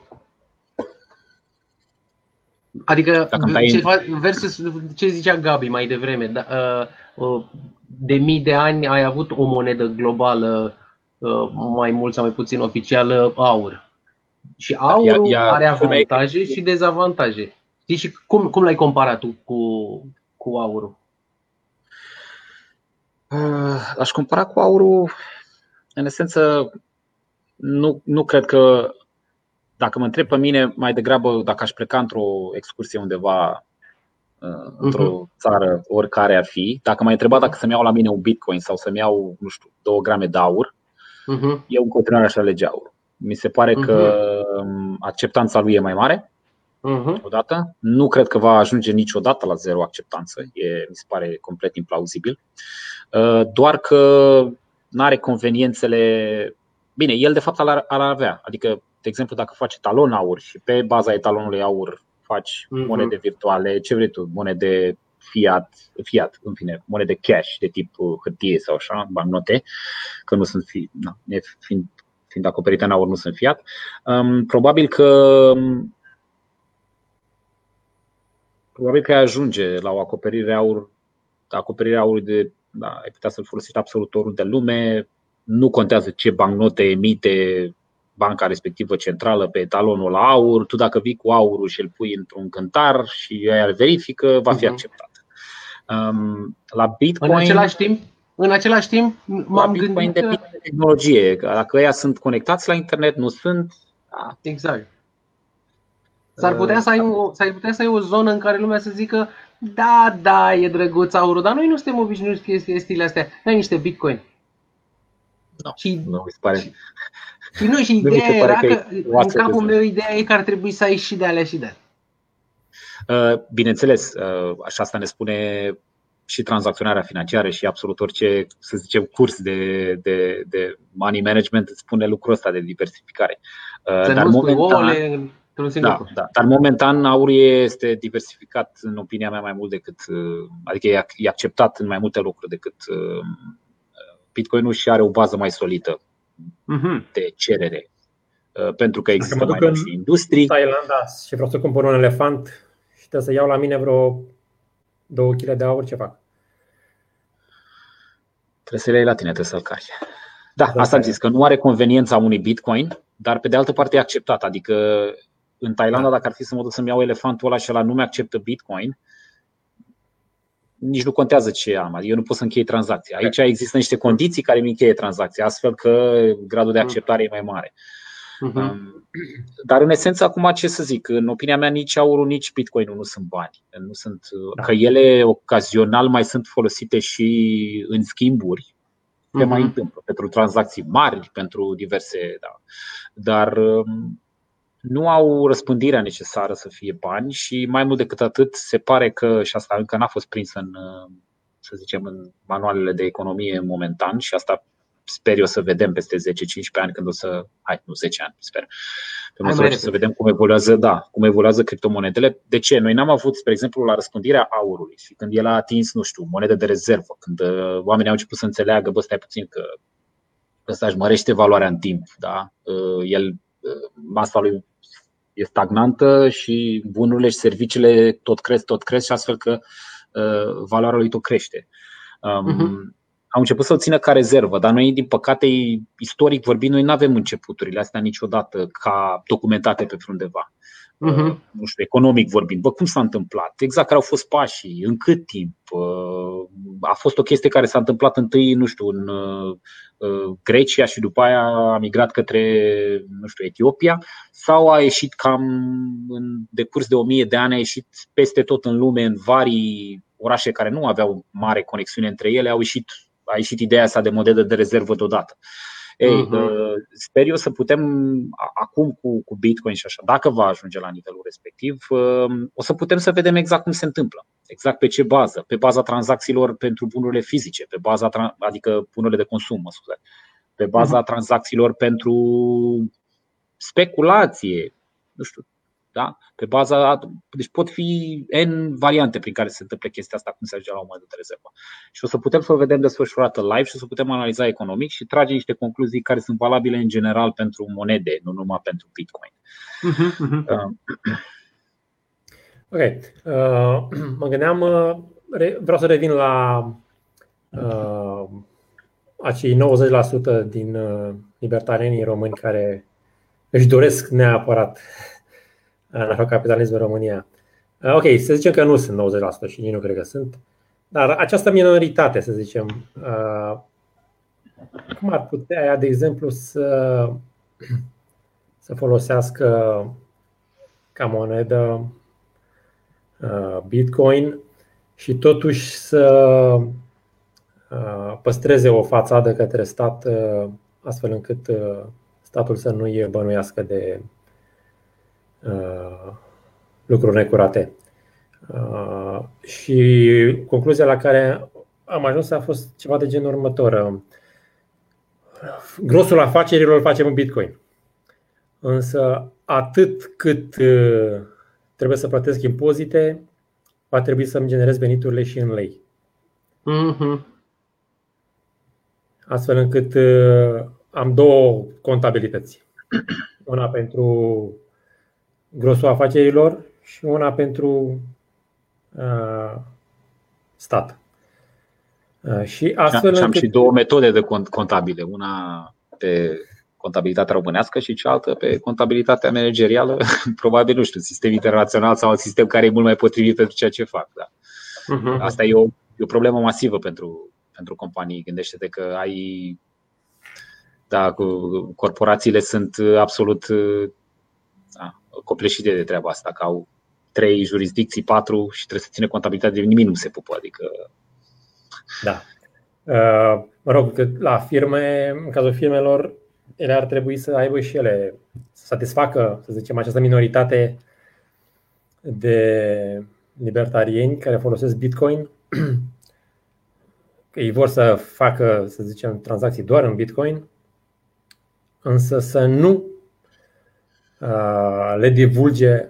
Adică, versus ce zicea Gabi mai devreme, de mii de ani ai avut o monedă globală, mai mult sau mai puțin oficială, aur. Și aurul are avantaje și dezavantaje. Și cum l-ai comparat tu cu aurul? Aș compara cu aurul, în esență, nu cred că, dacă mă întreb pe mine, mai degrabă dacă aș pleca într-o excursie undeva, într-o țară, oricare ar fi, dacă m-ai întrebat dacă să-mi iau la mine un bitcoin sau să-mi iau, nu știu, 2 grame de aur, eu în continuare aș alege aurul. Mi se pare că acceptanța lui e mai mare, odată. Nu cred că va ajunge niciodată la zero acceptanță, mi se pare complet implauzibil. Doar că n-are conveniențele. Bine, el de fapt ar avea. Adică, de exemplu, dacă faci etalon aur și pe baza etalonului aur faci monede virtuale, ce vrei tu, monede fiat, în fine, monede cash de tip hârtie sau așa, bancnote, că nu sunt fiind acoperite în aur, nu sunt fiat. Probabil că ajunge la o acoperire aur. Acoperirea aurului ai putea să-l folosești absolut oriunde de lume. Nu contează ce bancnote emite banca respectivă centrală pe etalonul la aur. Tu dacă vii cu aurul și îl pui într-un cântar și aia îl verifică, va fi acceptat. La Bitcoin, În același timp, m-am gândit că depinde de tehnologie. Dacă ei sunt conectați la internet, nu sunt. Exact. S-ar putea să ai o zonă în care lumea să zică: da, e drăguț aurul, dar noi nu suntem obișnuiți cu chestiile astea. Noi niște bitcoin. Nu mi se pare. Și nu, și ideea era că în capul meu ideea e că ar trebui să ai și de alea și de alea. Bineînțeles, așa asta ne spune și tranzacționarea financiară și absolut orice, să zicem, curs de money management spune lucrul ăsta de diversificare. Dar momentan aurul este diversificat, în opinia mea, mai mult decât, adică e acceptat în mai multe locuri decât Bitcoin-ul și are o bază mai solidă de cerere, pentru că există mai multe industrii. În Thailanda și vreau să cumpăr un elefant și trebuie să iau la mine vreo 2 kg de aur, ce fac? Trebuie să le iei la tine, trebuie să-l cari. Da, asta am zis, că nu are conveniența unui bitcoin, dar pe de altă parte e acceptat. Adică În Thailanda, dacă ar fi să mă duc să-mi iau elefantul ăla și ăla nu mi-acceptă Bitcoin, nici nu contează ce am, adică eu nu pot să închei tranzacția. Aici există niște condiții care mi încheie tranzacția, astfel că gradul de acceptare e mai mare. Dar în esență, acum ce să zic, în opinia mea nici aurul, nici Bitcoinul nu sunt bani, nu sunt, că ele ocazional mai sunt folosite și în schimburi. Se mai întâmplă pentru tranzacții mari, pentru diverse, da. Dar nu au răspândirea necesară să fie bani și mai mult decât atât se pare că, și asta încă n-a fost prins în, să zicem, în manualele de economie momentan și asta sper eu să vedem peste 10-15 ani când o să, nu 10 ani, sper. Pe măsură să vedem cum evoluează, da, cum evoluează criptomonedele. De ce? Noi n-am avut, spre exemplu, la răspândirea aurului și când el a atins, nu știu, monedă de rezervă, când oamenii au început să înțeleagă, bă, stai puțin că ăsta își mărește valoarea în timp, da? El, masa lui e stagnantă și bunurile și serviciile tot cresc și astfel că valoarea lui tot crește. Au început să o țină ca rezervă, dar noi, din păcate, istoric vorbind, noi nu avem începuturile astea niciodată ca documentate pe undeva. Nu știu, economic vorbind, bă, cum s-a întâmplat? Exact care au fost pașii, în cât timp? A fost o chestie care s-a întâmplat întâi, nu știu, în Grecia și după aia a migrat către, nu știu, Etiopia, sau a ieșit cam în decurs de 1000 de ani, a ieșit peste tot în lume, în varii orașe care nu aveau mare conexiune între ele, a ieșit ideea asta de monedă de rezervă deodată. Ei, sper eu să putem acum cu Bitcoin și așa, dacă va ajunge la nivelul respectiv, o să putem să vedem exact cum se întâmplă, exact pe ce bază, pe baza tranzacțiilor pentru bunurile fizice, pe baza, adică bunurile de consum, mă scuze, pe baza tranzacțiilor pentru speculație, nu știu. Da? Pe baza, deci pot fi N variante prin care se întâmplă chestia asta cum se ajunge la o monedă de rezervă. Și o să putem să o vedem desfășurată live și o să putem analiza economic și trage niște concluzii care sunt valabile în general pentru monede, nu numai pentru Bitcoin. Mă gândeam, vreau să revin la acei 90% din libertarienii români care își doresc neapărat anarhocapitalism în România. Ok, să zicem că nu sunt 90% și nici nu cred că sunt, dar această minoritate, să zicem, cum ar putea ea, de exemplu, să folosească ca monedă Bitcoin și totuși să păstreze o fațadă către stat, astfel încât statul să nu-i bănuiască de lucruri necurate. Și concluzia la care am ajuns a fost ceva de genul următor. Grosul afacerilor îl facem în Bitcoin. Însă atât cât trebuie să plătesc impozite, va trebui să-mi generez veniturile și în lei. Astfel încât am două contabilități. Una pentru grosul afacerilor și una pentru stat. Și astfel am și două metode de contabile, una pe contabilitatea românească și cealaltă pe contabilitatea managerială, probabil, nu știu, sistem internațional sau un sistem care e mult mai potrivit pentru ceea ce fac, da. Asta e o problemă masivă pentru companii. Gândește-te că ai, da, corporațiile sunt absolut copleșite de treaba asta, că au 3 jurisdicții, 4 și trebuie să ține contabilitate de nimic, nu se pupă, adică. Da. Mă rog, că la firme, în cazul firmelor, ele ar trebui să aibă și ele, să satisfacă, să zicem, această minoritate de libertarieni care folosesc Bitcoin, că ei vor să facă, să zicem, tranzacții doar în Bitcoin, însă să nu le divulge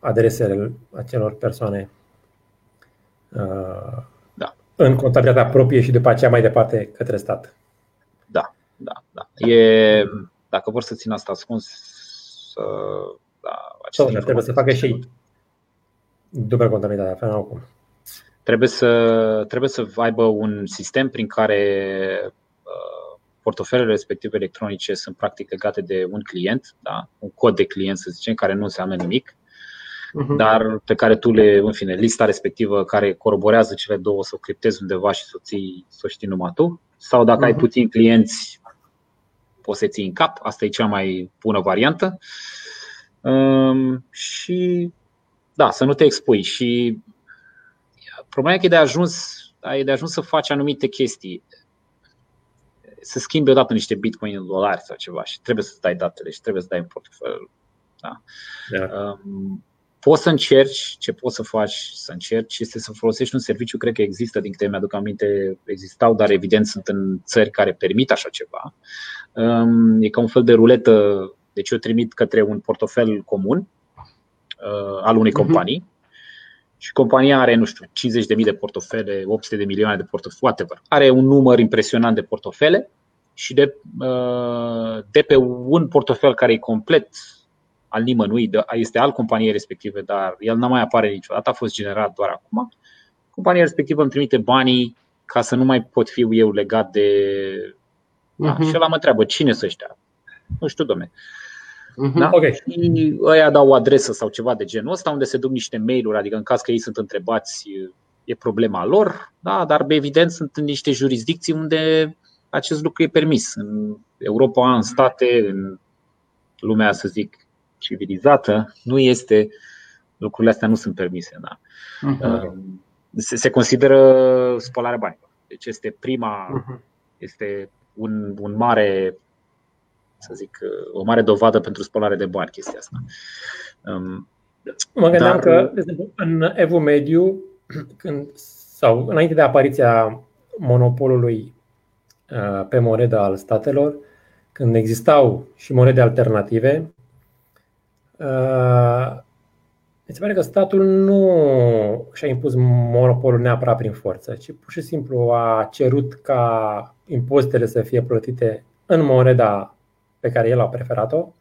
adresele acelor persoane în contabilitatea proprie și după aceea mai departe către stat. Da. E, dacă vor să țină asta ascuns, trebuie să facă și ei dublă contabilitate, nu cum. Trebuie să aibă un sistem prin care portofelele respective electronice sunt practic legate de un client, da? Un cod de client, să zicem, care nu înseamnă nimic, dar pe care tu le, în fine, lista respectivă care coroborează cele două, să o criptezi undeva și să o știi numai tu. Sau dacă ai puțini clienți, poți să ții în cap. Asta e cea mai bună variantă. Și da, să nu te expui. Și problema e că ai de ajuns să faci anumite chestii. Să schimbi odată niște bitcoin în dolari sau ceva și trebuie să dai datele și trebuie să dai în portofel. Da. Yeah. Poți să încerci, ce poți să faci să încerci este să folosești un serviciu, cred că există, din câte mi-aduc aminte existau, dar evident sunt în țări care permit așa ceva. E ca un fel de ruletă, deci eu trimit către un portofel comun al unei companii și compania are, nu știu, 50.000 de portofele, 800 de milioane de portofele, whatever. Are un număr impresionant de portofele și de pe un portofel care e complet al nimănui, este al companiei respective, dar el nu mai apare niciodată, a fost generat doar acum. Compania respectivă îmi trimite banii ca să nu mai pot fi eu legat de... Da, și ăla mă întreabă, cine sunt ăștia? Nu știu, dom'le. Da? Okay. Și ăia dau o adresă sau ceva de genul ăsta, unde se duc niște mail-uri, adică în caz că ei sunt întrebați, e problema lor, da? Dar evident sunt în niște jurisdicții unde acest lucru e permis. În Europa, în state, în lumea, să zic, civilizată, nu este, lucrurile astea nu sunt permise, da. Se consideră spălarea banilor. Deci este este un mare, să zic, o mare dovadă pentru spălare de bani chestia asta. Mă gândeam că în Evul Mediu, sau înainte de apariția monopolului pe monedă al statelor, când existau și monede alternative, mi se pare că statul nu și-a impus monopolul neapărat prin forță, ci pur și simplu a cerut ca impozitele să fie plătite în moneda pe care el a preferat-o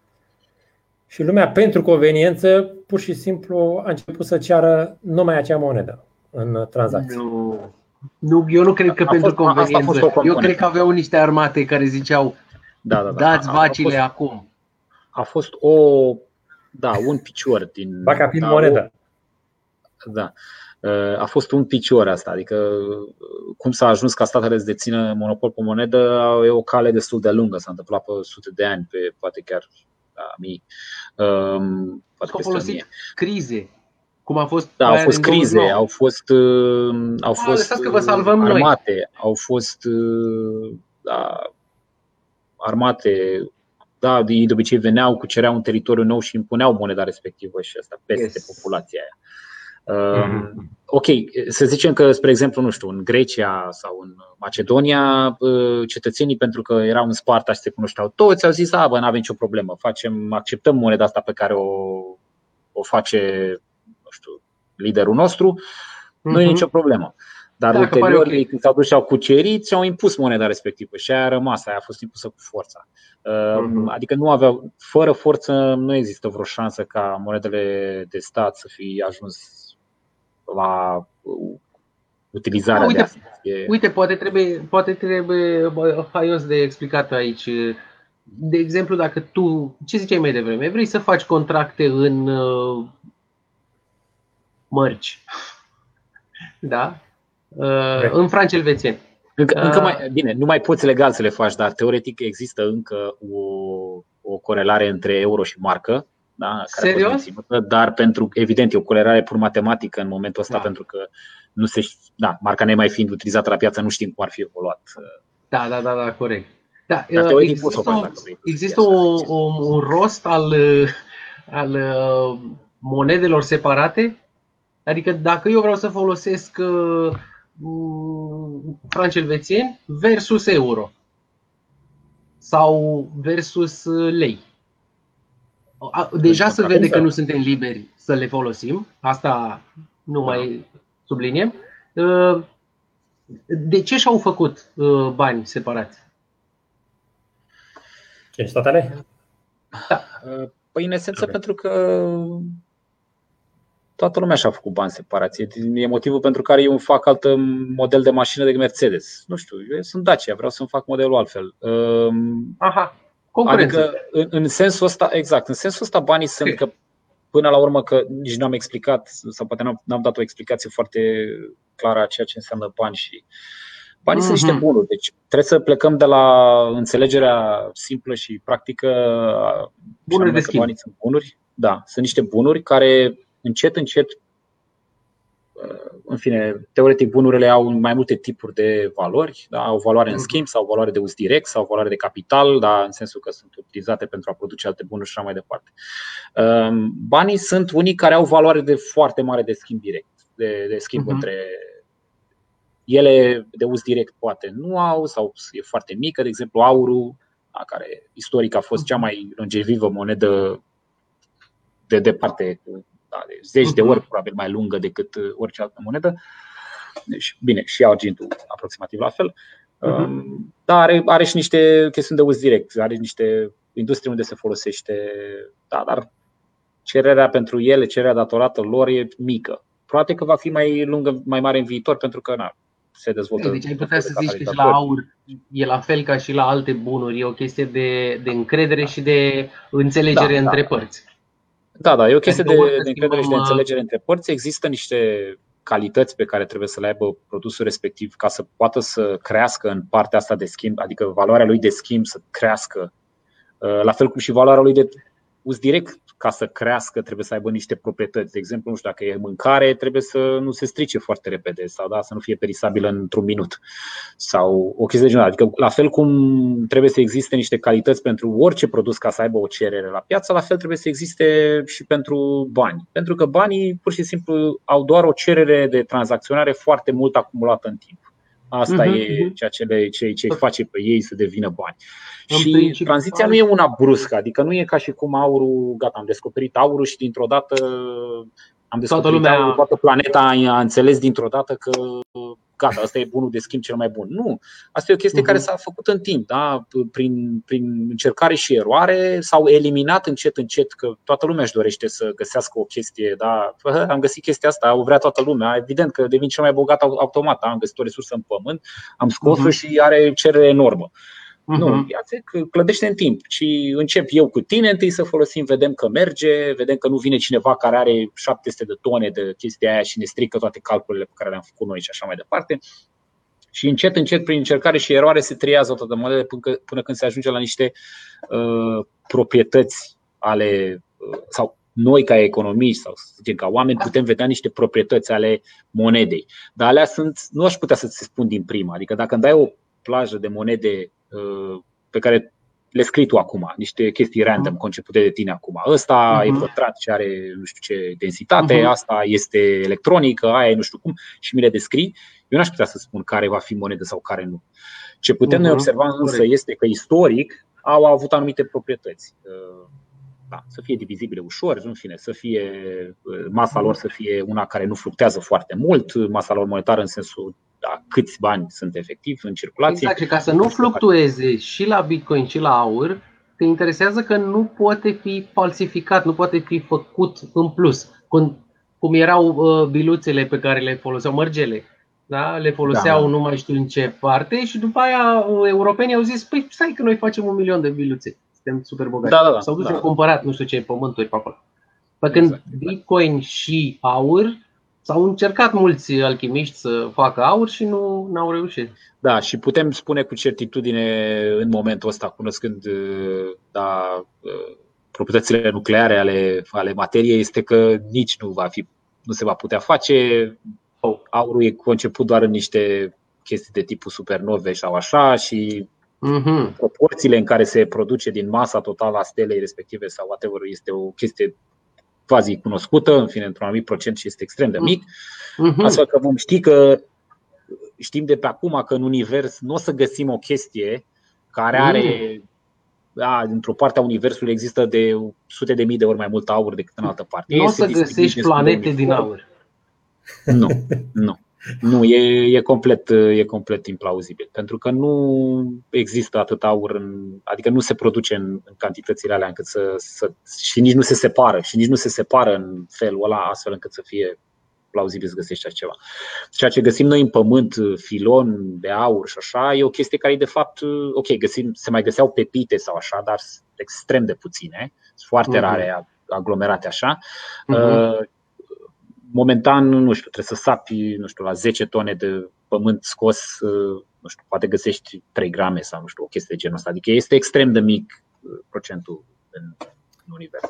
și lumea, pentru conveniență, pur și simplu a început să ceară numai acea monedă în tranzacții. Nu, eu nu cred că pentru conveniență. Eu cred că aveau niște armate care ziceau dați vacile acum. A fost un picior din baca prin monedă. Da. A fost un picior asta, adică cum s-a ajuns ca statele să dețină monopol pe monedă e o cale destul de lungă, s-a întâmplat pe sute de ani, pe poate chiar mii. Poate au folosit crize. Cum a fost? Da, au fost crize, au fost că vă salvăm armate, noi. Au fost armate. Da, de obicei veneau, cucereau un teritoriu nou și impuneau moneda respectivă și asta peste populația aia. Ok, să zicem că, spre exemplu, nu știu, în Grecia sau în Macedonia, cetățenii, pentru că erau în Sparta și se cunoșteau toți, au zis, bă, n-avem nicio problemă, acceptăm moneda asta pe care o face, nu știu, liderul nostru, nu e nicio problemă. Dar ulterior, când s-au dus și au cucerit, și au impus moneda respectivă și aia a rămas, aia a fost impusă cu forța. Adică nu aveau, fără forță nu există vreo șansă ca monedele de stat să fi ajuns la utilizarea de asta. Uite, poate trebuie haios de explicat aici. De exemplu, dacă tu, ce ziceai mai devreme, vrei să faci contracte în mărci, da? În franci elvețieni. Încă mai bine, nu mai poți legal să le faci, dar teoretic există încă o corelare între euro și marcă, da, care serios? Menținută, dar pentru evident e o corelare pur matematică în momentul ăsta, pentru că nu se marca nemai fiind utilizată la piață, nu știm cum ar fi evoluat. Da, corect. Da, există un rost al monedelor separate? Adică dacă eu vreau să folosesc franci elvețieni versus euro sau versus lei. Deja se vede că nu suntem liberi să le folosim. Asta nu mai subliniem. De ce și-au făcut bani separați? În statele? Da. Păi în esență pentru că toată lumea și-a făcut bani separație. E motivul pentru care eu îmi fac alt model de mașină decât Mercedes. Nu știu, eu sunt Dacia, vreau să-mi fac modelul altfel. Aha, concurență. Adică în sensul ăsta, exact, în sensul ăsta banii sunt că până la urmă că nici n-am explicat sau poate n-am dat o explicație foarte clară a ceea ce înseamnă bani și banii sunt niște bunuri, deci trebuie să plecăm de la înțelegerea simplă și practică bunuri de schimb. Banii sunt bunuri. Da, sunt niște bunuri care încet, încet, în fine, teoretic bunurile au mai multe tipuri de valori, da? Au valoare în schimb sau valoare de uz direct sau valoare de capital, da? În sensul că sunt utilizate pentru a produce alte bunuri și așa mai departe. Banii sunt unii care au valoare de foarte mare de schimb direct, de schimb între ele de uz direct poate nu au sau e foarte mică, de exemplu aurul, da? Care istoric a fost cea mai longevivă monedă de departe, da, de zeci de ori probabil mai lungă decât orice altă monedă. Deci, bine, și argintul aproximativ la fel. Dar are și niște chestiuni de uz direct, are niște industrie unde se folosește, da, dar cererea pentru ele, cererea datorată lor e mică. Probabil că va fi mai lungă, mai mare în viitor pentru că na, se dezvoltă. Deci ai putea să zici că și la aur e la fel ca și la alte bunuri, e o chestie de încredere și de înțelegere între părți. Da, e o chestie de încredere și de înțelegere între părți. Există niște calități pe care trebuie să le aibă produsul respectiv ca să poată să crească în partea asta de schimb, adică valoarea lui de schimb să crească. La fel cum și valoarea lui de uz direct, ca să crească, trebuie să aibă niște proprietăți. De exemplu, nu știu, dacă e mâncare, trebuie să nu se strice foarte repede sau da, să nu fie perisabilă într-un minut sau o chestie de genul. Adică, la fel cum trebuie să existe niște calități pentru orice produs ca să aibă o cerere la piață, la fel trebuie să existe și pentru bani. Pentru că banii pur și simplu au doar o cerere de tranzacționare foarte mult acumulată în timp. Asta e ceea ce îi face pe ei să devină bani. Și tranziția nu e una bruscă, adică nu e ca și cum aurul, gata, am descoperit aurul și dintr-o dată am descoperit aurul, toată planeta a înțeles dintr-o dată că gata, asta e bunul de schimb cel mai bun. Nu, asta e o chestie care s-a făcut în timp, da? Prin încercare și eroare s-au eliminat încet, încet, că toată lumea își dorește să găsească o chestie, da? Am găsit chestia asta, o vrea toată lumea, evident că devin cel mai bogat automat, da? Am găsit o resursă în pământ, am scos-o și are cerere enormă. Nu, clădește în timp și încep eu cu tine întâi să folosim, vedem că merge, vedem că nu vine cineva care are 700 de tone de chestia aia și ne strică toate calculele pe care le-am făcut noi și așa mai departe. Și încet, încet, prin încercare și eroare se triază toate modele până când se ajunge la niște proprietăți ale sau noi ca economiști sau ca oameni putem vedea niște proprietăți ale monedei. Dar alea sunt, nu aș putea să ți spun din prima, adică dacă îmi dai o plajă de monede pe care le scrii tu acum, niște chestii random concepute de tine acum. Ăsta e pătrat și are nu știu ce densitate, asta este electronică, aia e nu știu cum și mi le descrii. Eu n-aș putea să spun care va fi monedă sau care nu. Ce putem noi observa însă este că istoric au avut anumite proprietăți. Da, să fie divizibile ușor, în fine, să fie masa lor să fie una care nu fluctuează foarte mult, masa lor monetară în sensul da, câți bani sunt efectiv în circulație. Exact, ca să nu fluctueze și la Bitcoin și la aur, te interesează că nu poate fi falsificat, nu poate fi făcut în plus. Cum erau biluțele pe care le foloseau, mărgele, da? Le foloseau nu mai știu în ce parte și după aia europenii au zis, păi stai că noi facem 1.000.000 de biluțe, suntem super bogați. S-au dus și au cumpărat nu știu ce pământuri pe acolo. Făcând Bitcoin și aur, s-au încercat mulți alchimiști să facă aur și nu n-au reușit. Da, și putem spune cu certitudine în momentul ăsta, cunoscând da, proprietățile nucleare ale materiei, este că nici nu se va putea face. Aurul e conceput doar în niște chestii de tipul supernove sau așa și proporțiile în care se produce din masa totală a stelei respective sau whatever este o chestie quasi cunoscută, în fine, într-un anumit procent și este extrem de mic. Astfel că vom ști că știm de pe acum că în univers nu o să găsim o chestie care are într-o parte a universului există de sute de mii de ori mai mult aur decât în altă parte. Nu o să găsești planete din aur. Nu. Nu, e complet, e complet implauzibil, pentru că nu există atât aur, adică nu se produce în cantitățile alea încât și nici nu se separă, în felul ăla astfel încât să fie plauzibil să găsești așa ceva. Ceea ce găsim noi în pământ, filon de aur și așa, e o chestie care e de fapt, ok, se mai găseau pepite sau așa, dar sunt extrem de puține, sunt foarte rare aglomerate așa. Momentan, nu știu, trebuie să sapi, nu știu, la 10 tone de pământ scos, nu știu, poate găsești 3 grame sau nu știu, o chestie de genul ăsta. Adică este extrem de mic procentul în univers.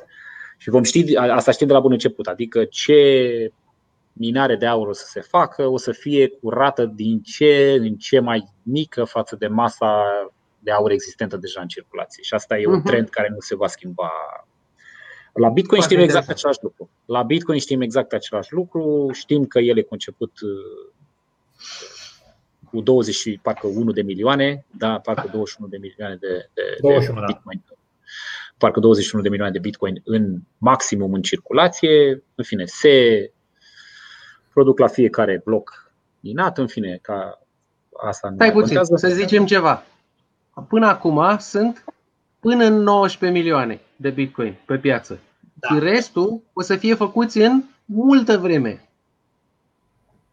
Și vom ști, asta știm de la bun început, adică ce minare de aur o să se facă, o să fie curată din ce mai mică față de masa de aur existentă deja în circulație. Și asta e un trend care nu se va schimba. La Bitcoin știm exact același lucru. Știm că el e conceput cu 21 de milioane, da, parcă 21 de milioane de Bitcoin. Parcă 21 de milioane de Bitcoin în maximum în circulație. În fine, se produc la fiecare bloc minat, în fine, ca asta nu. Stai puțin, să zicem ceva. Până acum sunt până în 19 milioane de Bitcoin pe piață. Da. Și restul o să fie făcuți în multă vreme.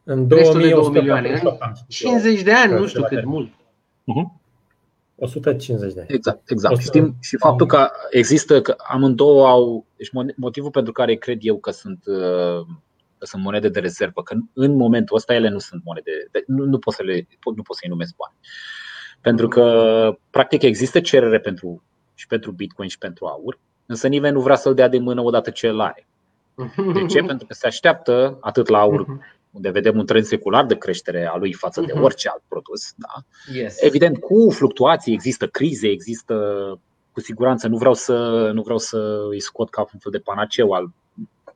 În 2 milioane, 50 de ani, nu știu cât mult. 150 de ani. Exact. Știm și faptul că există, că amândouă au, deci motivul pentru care cred eu că sunt monede de rezervă, că în momentul ăsta ele nu sunt monede, nu pot să-i numesc bani. Pentru că practic există cerere pentru Bitcoin și pentru aur, însă nimeni nu vrea să-l dea de mână odată ce îl are. De ce? Pentru că se așteaptă atât la aur, unde vedem un trend secular de creștere a lui față de orice alt produs, da? Yes. Evident, cu fluctuații există crize, cu siguranță nu vreau să îi scot ca un fel de panaceu al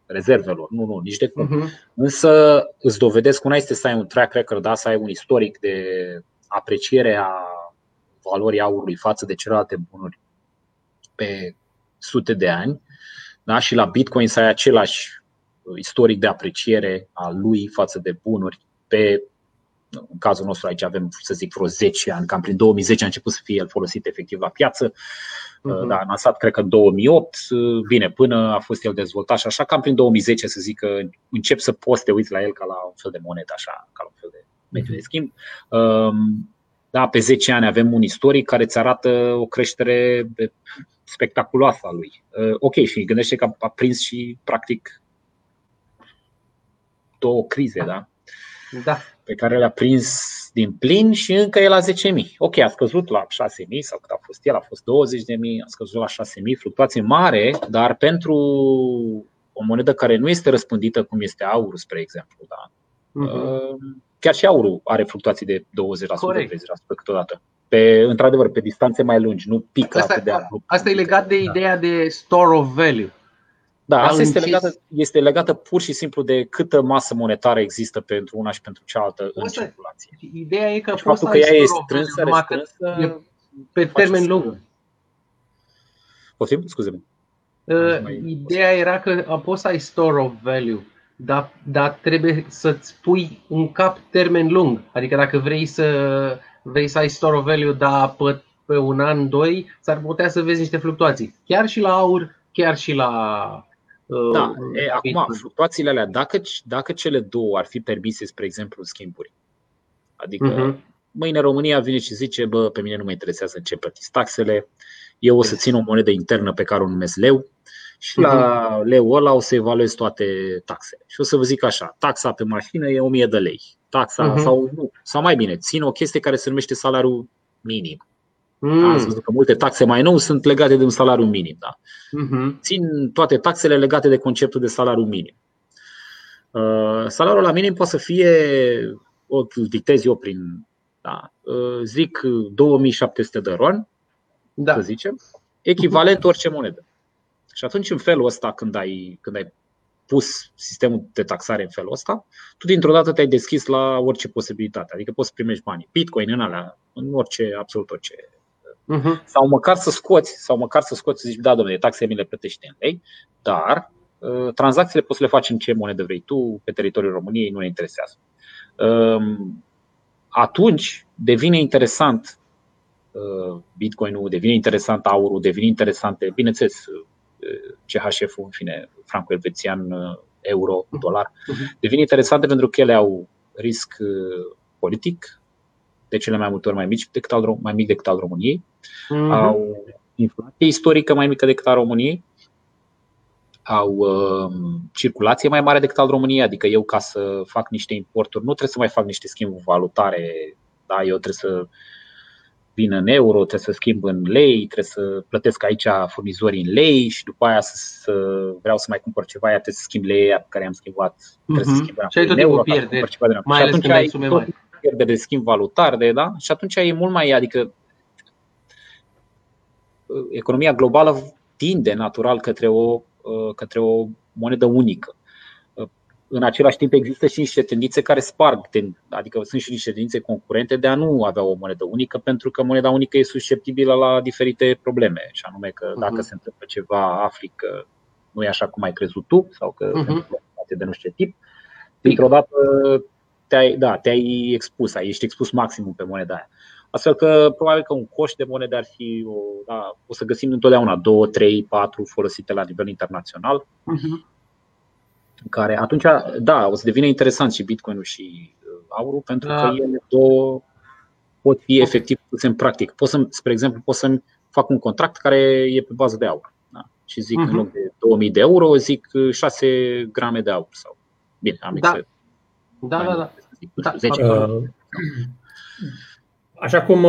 rezervelor, nu, nici de cum. Însă îți dovedesc, una este să ai un track record, da, să ai un istoric de apreciere a valorii aurului față de celelalte bunuri pe sute de ani, da? Și la Bitcoin să ai același istoric de apreciere a lui față de bunuri pe, în cazul nostru aici avem, să zic, vreo 10 ani, cam prin 2010 a început să fie el folosit efectiv la piață. Da, a lansat, cred că în 2008, bine, până a fost el dezvoltat și așa, cam prin 2010, să zic, că încep să poți te uiți la el ca la un fel de monedă, așa, ca la un fel de mediu de schimb. Da, pe 10 ani avem un istoric care îți arată o creștere spectaculoasă a lui. Ok, și gândește că a prins și practic 2 crize, da? Da. Pe care le-a prins din plin și încă e la 10.000. Ok, a scăzut la 6.000 sau cât a fost el, a fost 20.000, a scăzut la 6.000, fluctuație mare, dar pentru o monedă care nu este răspândită cum este aurul, spre exemplu, da? Chiar și aurul are fluctuații de 20%, 30% câteodată. Într-adevăr, pe distanțe mai lungi, nu pică atât de abrupte. Asta e legat de ideea de store of value. Da, asta este legată pur și simplu de câtă masă monetară există pentru una și pentru cealaltă în circulație. Ideea e că deci faptul că ea e strânsă, pe termen lung. Poftim? Scuze-mă. Ideea era că poți să ai store of value, dar trebuie să-ți pui în cap termen lung. Adică dacă vrei să ai store of value, dar pe un an, 2, s-ar putea să vezi niște fluctuații. Chiar și la aur, chiar și la... Da, acum, fluctuațiile alea, dacă cele două ar fi permise, spre exemplu, în schimburi. Adică mâine România vine și zice, pe mine nu mă interesează ce plătiți taxele, eu o să țin o monedă internă pe care o numesc leu și la leu ăla o să evaluez toate taxele. Și o să vă zic așa, taxa pe mașină e 1000 de lei. Taxa sau mai bine, țin o chestie care se numește salariul minim. Ați văzut că multe taxe mai nou sunt legate de un salariu minim, da? Țin toate taxele legate de conceptul de salariu minim. Salariul la minim poate să fie, o dictez eu prin, da, zic 2700 de RON, da, să zicem, echivalent orice monedă. Și atunci în felul ăsta, când ai pus sistemul de taxare în felul ăsta, tu dintr-o dată te-ai deschis la orice posibilitate. Adică poți să primești bani, Bitcoin, în orice, absolut orice. Sau măcar să scoți, să zici, da, domnule, taxele mi le plătești în lei, dar tranzacțiile poți să le faci în ce monedă vrei tu, pe teritoriul României, nu ne interesează. atunci devine interesant Bitcoin-ul, devine interesant aurul, devine interesante, bineînțeles, CHF-ul, în fine, francul elvețian, euro, dolar, devine interesante pentru că ele au risc politic, de cele mai multe ori mai mic decât al României, au inflație istorică mai mică decât al României, au circulație mai mare decât al României, adică eu ca să fac niște importuri nu trebuie să mai fac niște schimburi valutare, da, eu trebuie să vin în euro, trebuie să schimb în lei, trebuie să plătesc aici furnizorii în lei și după aia să vreau să mai cumpăr ceva, aia trebuie să schimb lei pe care am schimbat, trebuie să schimb în euro, mai ales când ai sume mari. Pierdere de schimb valutar, da? Și atunci e mult mai, adică economia globală tinde natural către o monedă unică. În același timp există și niște tendințe care sparg, adică sunt și niște tendințe concurente de a nu avea o monedă unică, pentru că moneda unică e susceptibilă la diferite probleme, și anume că dacă se întâmplă ceva, afli că nu e așa cum ai crezut tu sau că se întâmplă de nu știu ce tip, dintr-o dată te-ai expus, ești expus maximum pe moneda aia. Astfel că probabil că un coș de monede ar fi, o să găsim întotdeauna 2, 3, 4 folosite la nivel internațional, care atunci, da, o să devină interesant și Bitcoin-ul și aurul, pentru că ele două pot fi efectiv puse în practică. Spre exemplu, pot să-mi fac un contract care e pe bază de aur, da? Și zic în loc de 2000 de euro, zic 6 grame de aur sau. Bine, am explicat. Da. 10. Așa cum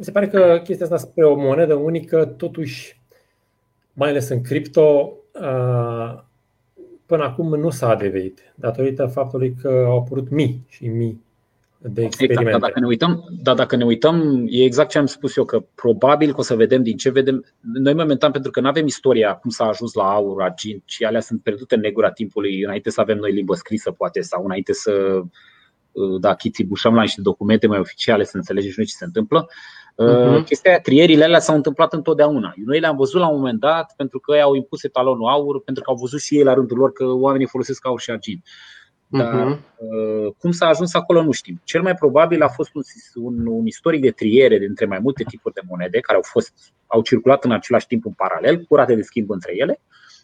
se pare că chestia asta spre o monedă unică, totuși, mai ales în cripto, până acum nu s-a adeverit, datorită faptului că au apărut mii și mii de experimente. Exact, dacă ne uităm, e exact ce am spus eu, că probabil că o să vedem din ce vedem. Noi momentan, pentru că nu avem istoria cum s-a ajuns la aur, argint, și alea sunt pierdute în negura timpului, înainte să avem noi limbă scrisă poate, sau înainte să chițibușăm la niște documente mai oficiale să înțelegem și noi ce se întâmplă. Chestia aia, trierile alea s-au întâmplat întotdeauna. Noi le-am văzut la un moment dat, pentru că ei au impus etalonul aur, pentru că au văzut și ei la rândul lor că oamenii folosesc aur și argint. Dar cum s-a ajuns acolo nu știm. Cel mai probabil a fost un istoric de triere dintre mai multe tipuri de monede care au circulat în același timp în paralel, cu rate de schimb între ele,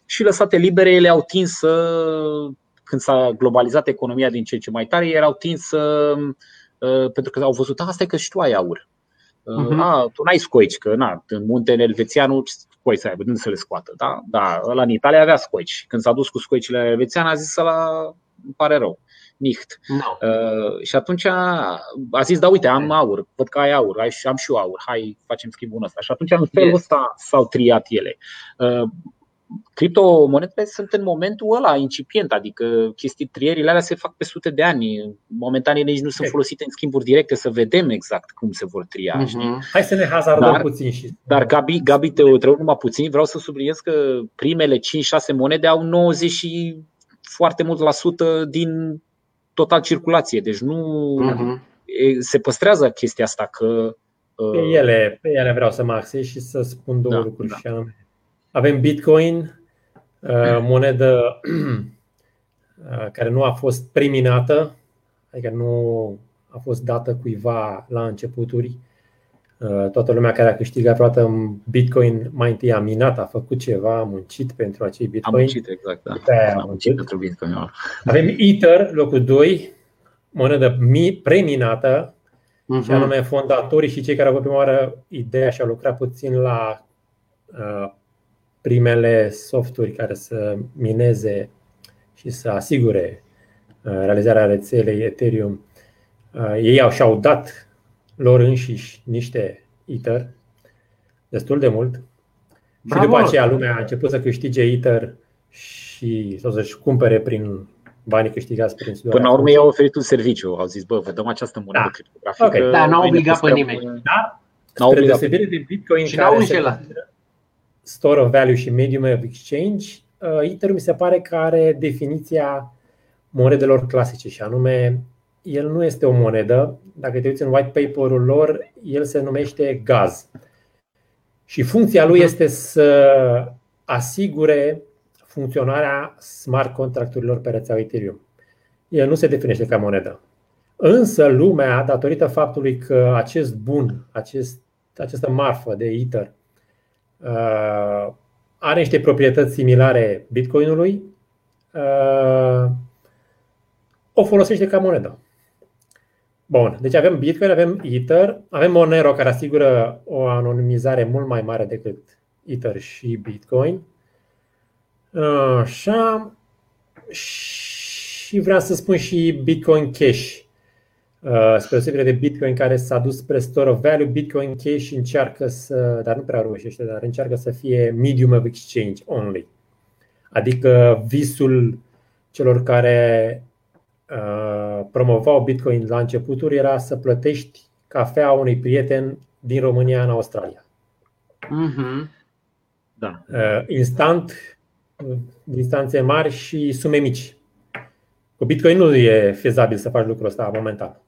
și lăsate libere, ele au tins să, când s-a globalizat economia din ce în ce mai tare, ele au tins să, pentru că au văzut, asta e că și tu ai aur. Tu n-ai scoici, că în muntele elvețianul scoici să aibă, nu să le scoată, da? Da, ăla în Italia avea scoici. Când s-a dus cu scoicile elvețian, a zis îmi pare rău, nicht. No. Și atunci a zis, da uite, am aur, văd că ai aur, am și eu aur, hai facem schimbul ăsta. Și atunci în felul ăsta s-au triat ele. Criptomonedele sunt în momentul ăla incipient, adică trierile alea se fac pe sute de ani. Momentan ele nici nu sunt folosite în schimburi directe, să vedem exact cum se vor tria. Hai să ne hazardăm puțin. Dar Gabi, te trebuie numai puțin. Vreau să subliniez că primele 5-6 monede au 90 și foarte mult la sută din total circulație. Deci nu se păstrează chestia asta că pe ele vreau să mă axez și să spun două lucruri. Da. Avem Bitcoin, monedă care nu a fost preminată, adică nu a fost dată cuiva la începuturi. Toată lumea care a câștigat vreodată Bitcoin mai întâi a minat, a făcut ceva, a muncit pentru acei Bitcoin. A muncit pentru Bitcoin. Avem Ether, locul 2, monedă preminată, și anume fondatorii și cei care au avut prima oară ideea și au lucrat puțin la primele softuri care să mineze și să asigure realizarea rețelei Ethereum. Ei și-au dat lor înșiși niște Ether destul de mult. Bravo. Și după aceea lumea a început să câștige Ether sau să-și cumpere prin banii câștigați prin sudarea. Până la urmă i-au oferit un serviciu, au zis, vă dăm această monedă criptografică. Da, n-au obligat pe nimeni. Spre deosebire de Bitcoin și n-au înșelat. Store of value și medium of exchange, Ethereum mi se pare că are definiția monedelor clasice, și anume, el nu este o monedă. Dacă te uiți în white paper-ul lor, el se numește gaz. Și funcția lui este să asigure funcționarea smart contracturilor pe rețeaua Ethereum. El nu se definește ca monedă. Însă lumea, datorită faptului că acest bun, această marfă de Ether are niște proprietăți similare Bitcoinului, o folosește ca monedă. Bun, deci avem Bitcoin, avem Ether, avem Monero, care asigură o anonimizare mult mai mare decât Ether și Bitcoin. Așa. Și vreau să spun și Bitcoin Cash. Spre deosebire de Bitcoin, care s-a dus spre store of value, Bitcoin Cash încearcă să, dar nu prea reușește, dar încearcă să fie medium of exchange only. Adică visul celor care promovau Bitcoin la începuturi era să plătești cafea unui prieten din România în Australia. Da. Instant, distanțe mari și sume mici. Cu Bitcoin nu e fezabil să faci lucrul ăsta momentan.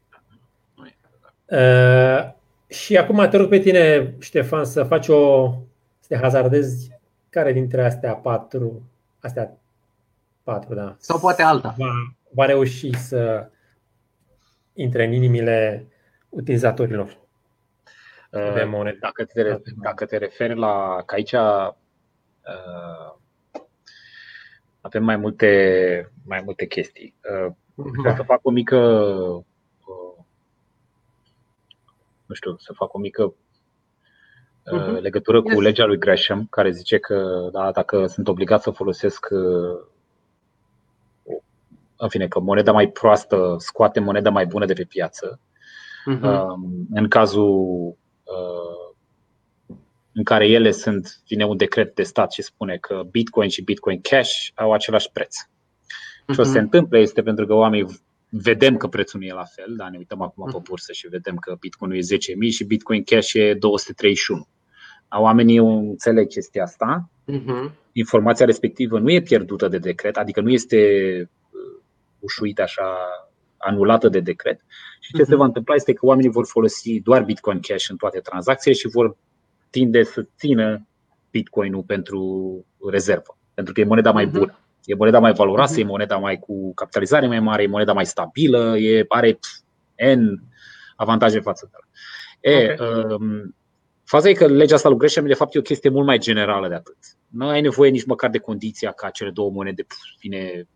Și acum te rog pe tine, Ștefan, să faci să te hazardezi care dintre astea patru, da. Sau poate alta. Va reuși să intre în inimile utilizatorilor de monede. Dacă te referi la că aici avem mai multe chestii. Vreau să fac o mică legătură cu legea lui Gresham, care zice că dacă sunt obligat să folosesc, în fine, că moneda mai proastă scoate moneda mai bună de pe piață. În cazul în care ele sunt, vine un decret de stat și spune că Bitcoin și Bitcoin Cash au același preț. Ce o să se întâmple este pentru că oamenii vedem că prețul nu e la fel, dar ne uităm acum pe bursă și vedem că Bitcoinul e 10.000 și Bitcoin Cash e 231. Oamenii înțeleg chestia asta. Informația respectivă nu e pierdută de decret, adică nu este ușuită așa, anulată de decret. Și ce se va întâmpla este că oamenii vor folosi doar Bitcoin Cash în toate tranzacțiile și vor tinde să țină Bitcoin-ul pentru rezervă, pentru că e moneda mai bună, e moneda mai valoroasă, e moneda mai cu capitalizare mai mare, e moneda mai stabilă, are N avantaje față de ăla. Faza e că legea asta lui Gresham, de fapt, e o chestie mult mai generală de atât. Nu ai nevoie nici măcar de condiția ca cele două monede, vine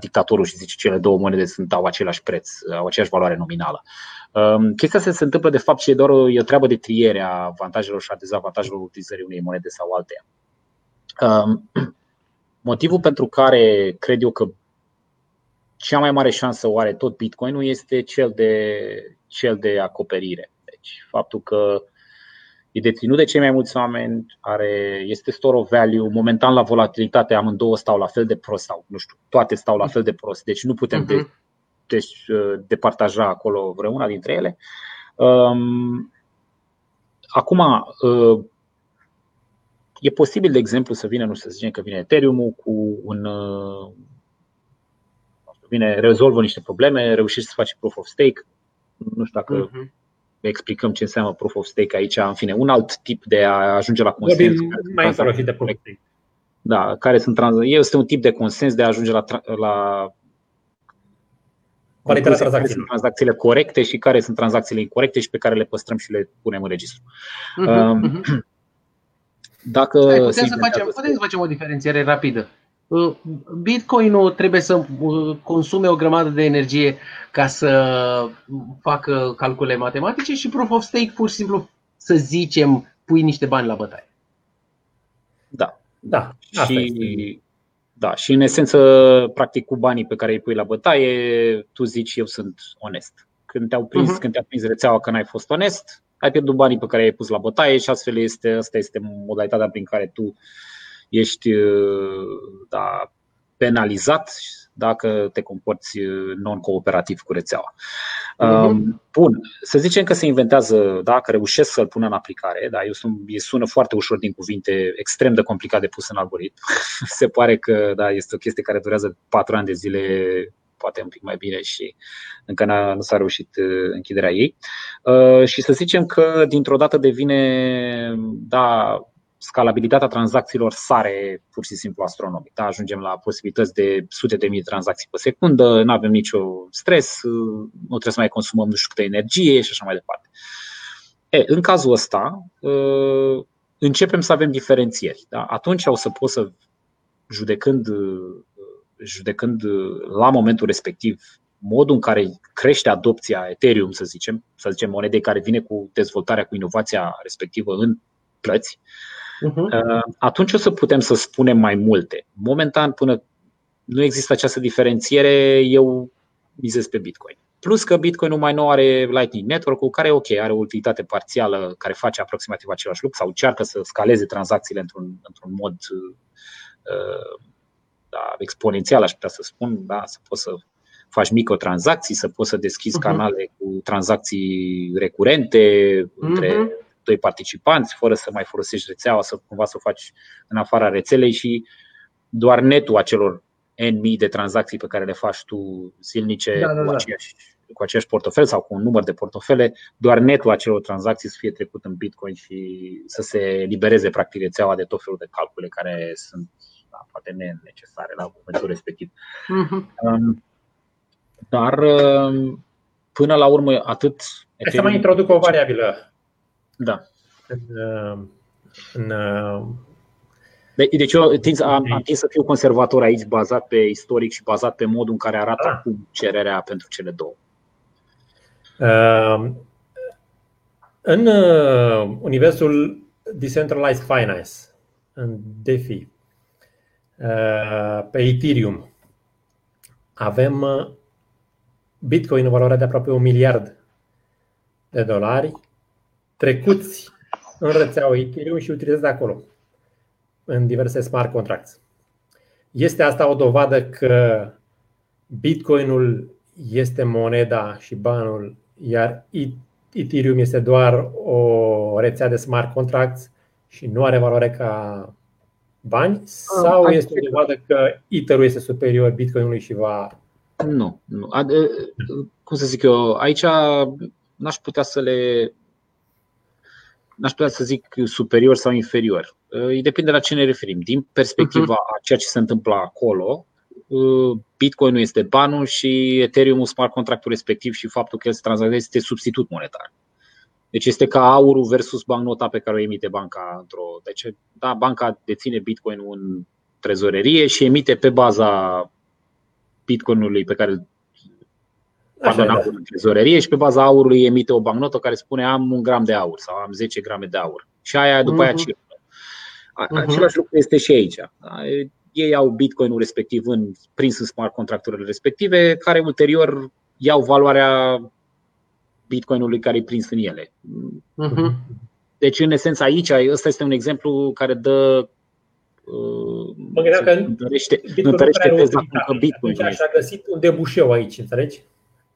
dictatorul și zice cele două monede au același preț, au aceeași valoare nominală. Chestia asta se întâmplă de fapt și e o treabă de triere a avantajelor și a dezavantajelor utilizării unei monede sau alteia. Motivul pentru care cred eu că cea mai mare șansă o are tot Bitcoin-ul este cel de acoperire. Deci faptul că e deținut de cei mai mulți oameni, este store of value, momentan la volatilitate amândouă stau la fel de prost sau nu știu, toate stau la fel de prost, deci nu putem departaja acolo vreuna dintre ele. Acum e posibil, de exemplu, să vină, nu știu, să zicem că vine Ethereum-ul cu rezolvă niște probleme, reușești să faci proof of stake, nu știu dacă explicăm ce înseamnă proof of stake aici, în fine, un alt tip de a ajunge la consens. Este un tip de consens de a ajunge la care sunt tranzacțiile corecte și care sunt tranzacțiile incorrecte și pe care le păstrăm și le punem în registru. Putem să facem o diferențiere rapidă. Bitcoin-ul trebuie să consume o grămadă de energie ca să facă calcule matematice și proof of stake pur și simplu, să zicem, pui niște bani la bătaie. Da. Și în esență, practic, cu banii pe care îi pui la bătaie, tu zici eu sunt onest. Când te-a prins rețeaua că n-ai fost onest, ai pierdut banii pe care i-ai pus la bătaie și astfel asta este modalitatea prin care tu ești penalizat dacă te comporți non-cooperativ cu rețeaua. Bun, să zicem că se inventează, că reușesc să-l pună în aplicare. Sună foarte ușor din cuvinte, extrem de complicat de pus în algoritm. Se pare că este o chestie care durează 4 ani de zile, poate un pic mai bine, și încă nu s-a reușit închiderea ei. Și să zicem că dintr-o dată devine scalabilitatea tranzacțiilor sare pur și simplu astronomic. Da? Ajungem la posibilități de sute de mii de tranzacții pe secundă, nu avem niciun stres, nu trebuie să mai consumăm nu știu câtă energie și așa mai departe. În cazul ăsta începem să avem diferențieri. Da? Atunci o să poți să, judecând la momentul respectiv, modul în care crește adopția Ethereum, să zicem monedei care vine cu dezvoltarea, cu inovația respectivă în plăți, atunci o să putem să spunem mai multe. Momentan, până nu există această diferențiere, eu mizez pe Bitcoin. Plus că Bitcoin-ul mai nou are Lightning Network-ul, care are o utilitate parțială care face aproximativ același lucru sau încearcă să scaleze tranzacțiile într-un mod exponențial, aș putea să spun, da, să poți să faci microtransacții, să poți să deschizi canale cu tranzacții recurente între doi participanți, fără să mai folosești rețeaua, să cumva să o faci în afara rețelei și doar netul acelor N mii de tranzacții pe care le faci tu zilnice cu aceeași portofel sau cu un număr de portofele, doar netul acelor tranzacții să fie trecut în Bitcoin și să se libereze practic rețeaua de tot felul de calcule care sunt poate necesare la momentul respectiv. Dar până la urmă atât. Să mai introduc o variabilă. Da. Deci eu am tins să fiu conservator aici, bazat pe istoric și bazat pe modul în care arată acum cererea pentru cele două. În universul decentralized finance, în DeFi, pe Ethereum, avem Bitcoin în valoare de aproape $1 miliard trecuți în rețeaua Ethereum și utilizați acolo în diverse smart contracts. Este asta o dovadă că Bitcoinul este moneda și banul, iar Ethereum este doar o rețea de smart contracts și nu are valoare ca bani? Sau este o dovadă că Ether-ul este superior Bitcoinului și va... Nu. Cum să zic eu, aici n-aș putea să zic superior sau inferior. Îi depinde la ce ne referim. Din perspectiva a ceea ce se întâmplă acolo, Bitcoin-ul este banul și Ethereum-ul smart contractul respectiv și faptul că el se tranzacționează este substitut monetar. Deci este ca aurul versus bancnota pe care o emite banca într-o. Deci, da, banca deține Bitcoin-ul în trezorerie și emite pe baza Bitcoin-ului pe care în trezorerie și pe baza aurului emite o bancnotă care spune am 1 gram de aur sau am 10 grame de aur. Și aia după aia circulă. Același lucru este și aici. Ei au Bitcoin-ul respectiv prins în smart contracturile respective, care ulterior iau valoarea Bitcoin-ului care e prins în ele. Deci în esență aici, ăsta este un exemplu care dă întărește teza că Bitcoin. Așa a găsit un debușeu aici, înțelegi?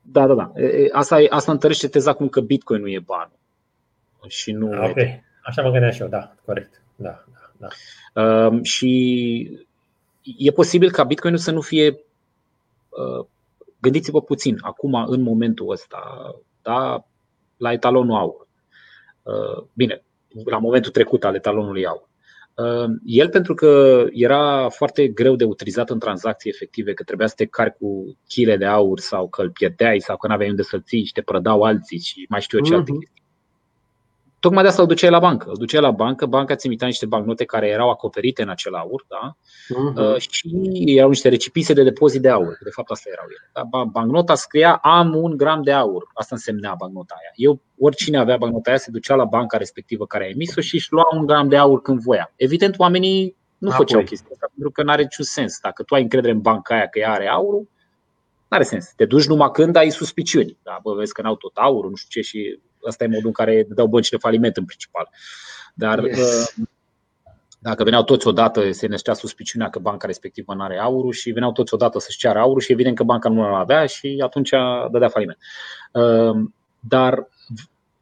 Da. Asta întărește teza cum că Bitcoin nu e banul. Și nu. Okay. Așa mă gândeam și eu, da, corect. Da. Și e posibil ca Bitcoinul să nu fie gândiți-vă puțin, acum în momentul ăsta, da, la etalonul aur. Bine, la momentul trecut al etalonului aur. El, pentru că era foarte greu de utilizat în tranzacții efective, că trebuia să te cari cu chile de aur sau că îl pierdeai sau că n-aveai unde să-l ții și te prădau alții și mai știu eu ce alte chestii. Tocmai de asta îl duceai la bancă. Banca ți emitea niște bancnote care erau acoperite în acel aur, da? Și erau niște recipițe de depozit de aur. De fapt asta erau ele. Da? Bancnota scria am 1 gram de aur. Asta însemna bancnota aia. Oricine avea bancnota aia se ducea la banca respectivă care a emis-o și își lua 1 gram de aur când voia. Evident oamenii nu făceau chestia asta pentru că n-are niciun sens. Dacă tu ai încredere în banca aia că ea are aurul, n-are sens. Te duci numai când ai suspiciuni. Da? Bă, vezi că n-au tot aurul, nu știu ce și... Asta e modul în care dau băncile faliment în principal. Dar dacă veneau toți odată, se năștea suspiciunea că banca respectivă nu are aurul și veneau toți odată să-și ceară aurul și evident că banca nu l-avea și atunci dădea faliment. Dar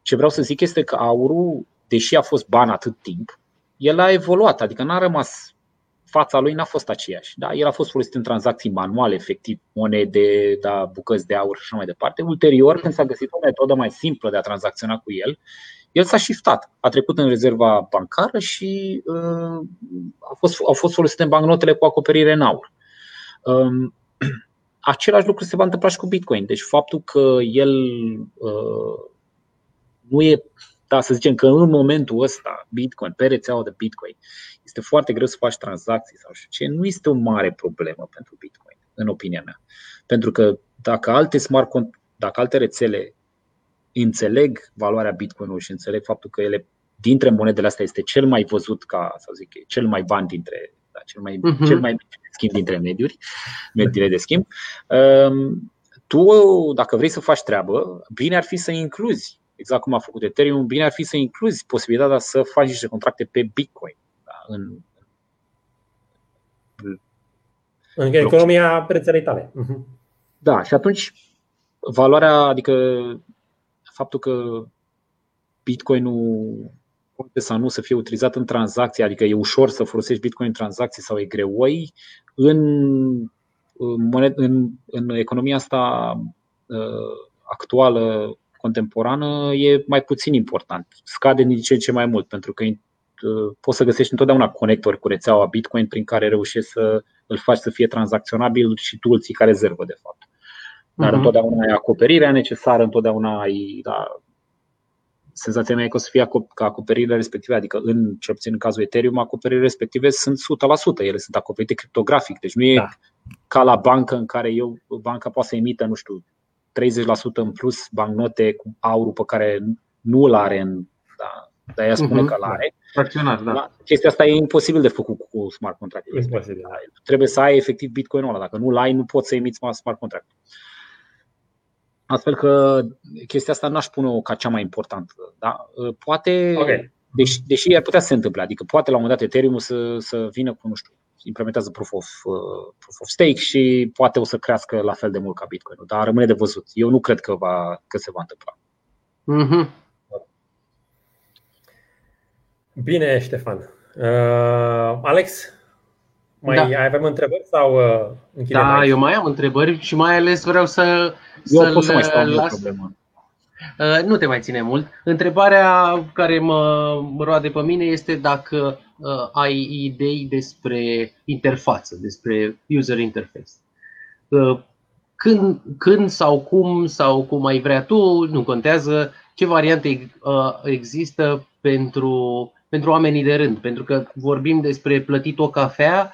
ce vreau să zic este că aurul, deși a fost ban atât timp, el a evoluat, adică n-a rămas fața lui n-a fost aceeași. Da? El a fost folosit în tranzacții manuale, efectiv, monede, da, bucăți de aur și așa mai departe. Ulterior, când s-a găsit o metodă mai simplă de a tranzacționa cu el, el s-a shiftat, a trecut în rezerva bancară și au fost folosite în bancnotele cu acoperire în aur. Același lucru se va întâmpla și cu Bitcoin. Deci faptul că el nu e, da, să zicem că în momentul ăsta Bitcoin, pe rețeaua de Bitcoin, este foarte greu să faci tranzacții sau știu ce, nu este o mare problemă pentru Bitcoin, în opinia mea. Pentru că dacă alte rețele înțeleg valoarea Bitcoin-ului și înțeleg faptul că ele, dintre monedele astea, este cel mai văzut ca, să zic, cel mai van dintre, da, cel mai schimb dintre mediile de schimb. Tu, dacă vrei să faci treabă, bine ar fi să incluzi, exact cum a făcut Ethereum, bine ar fi să incluzi posibilitatea să faci niște contracte pe Bitcoin, da, în economia rețelei tale. Da, și atunci valoarea, adică faptul că Bitcoin-ul poate sau nu să fie utilizat în tranzacții, adică e ușor să folosești Bitcoin în tranzacții sau e greoi, în economia asta actuală, contemporană, e mai puțin important. Scade din ce în ce mai mult, pentru că poți să găsești întotdeauna conectori cu rețeaua Bitcoin prin care reușești să îl faci să fie tranzacționabil și tu îl ții ca rezervă, de fapt. Dar întotdeauna ai acoperirea necesară, întotdeauna ai, da, senzația mea e că o să fie ca acoperirile respective, adică în cel puțin în cazul Ethereum, acoperirile respective sunt 100%, ele sunt acoperite criptografic. Deci nu e ca la bancă în care banca poate să emită, nu știu, 30% în plus bancnote cu aurul pe care nu îl are, dar ea spune că îl are. Fracționat, da. Chestia asta e imposibil de făcut cu smart contract. Trebuie să ai efectiv Bitcoin-ul ăla, dacă nu îl ai, nu poți să emiți smart contract. Astfel că chestia asta n-aș pune-o ca cea mai importantă, da? Poate, okay, deși ar putea să se întâmple, adică poate la un moment dat Ethereum să vină cu, nu știu, implementează proof of stake și poate o să crească la fel de mult ca Bitcoin, dar rămâne de văzut. Eu nu cred că se va întâmpla. Bine, Ștefan. Alex? Mai avem întrebări sau închidem aici? Da, eu mai am întrebări și mai ales vreau nu te mai ține mult. Întrebarea care mă roade pe mine este dacă ai idei despre interfață, despre user interface. Când sau cum ai vrea tu, nu contează, ce variante există pentru oamenii de rând. Pentru că vorbim despre plătit o cafea,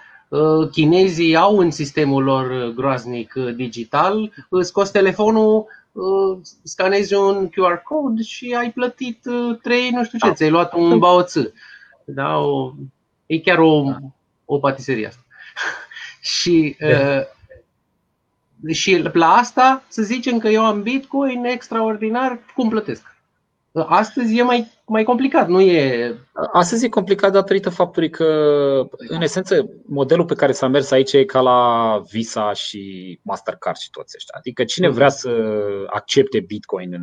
chinezii au în sistemul lor groaznic digital, îți scoți telefonul, scanezi un QR code și ai plătit 3, nu știu ce, ți-ai luat un baozi. Da, e chiar o patiserie asta. Și și la asta, să zicem că eu am Bitcoin extraordinar, cum plătesc? Astăzi e mai complicat, nu e? Astăzi e complicat datorită faptului că, în esență, modelul pe care s-a mers aici e ca la Visa și Mastercard și toți ăștia. Adică cine vrea să accepte Bitcoin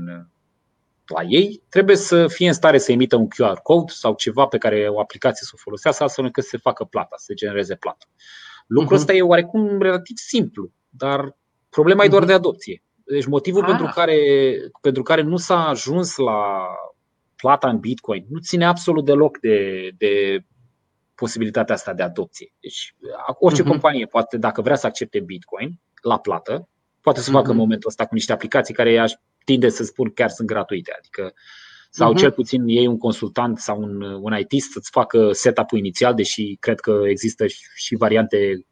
la ei, trebuie să fie în stare să emită un QR code sau ceva pe care o aplicație să o folosească, astfel încât să se facă plata, să se genereze plata. Lucrul ăsta e oarecum relativ simplu, dar problema e doar de adopție. Deci motivul pentru care nu s-a ajuns la plata în Bitcoin nu ține absolut deloc de posibilitatea asta de adopție. Deci orice companie poate, dacă vrea să accepte Bitcoin la plată, poate să facă în momentul ăsta cu niște aplicații care aș tinde să spun chiar sunt gratuite. Adică sau cel puțin iei un consultant sau un IT să-ți facă setup-ul inițial, deși cred că există și variante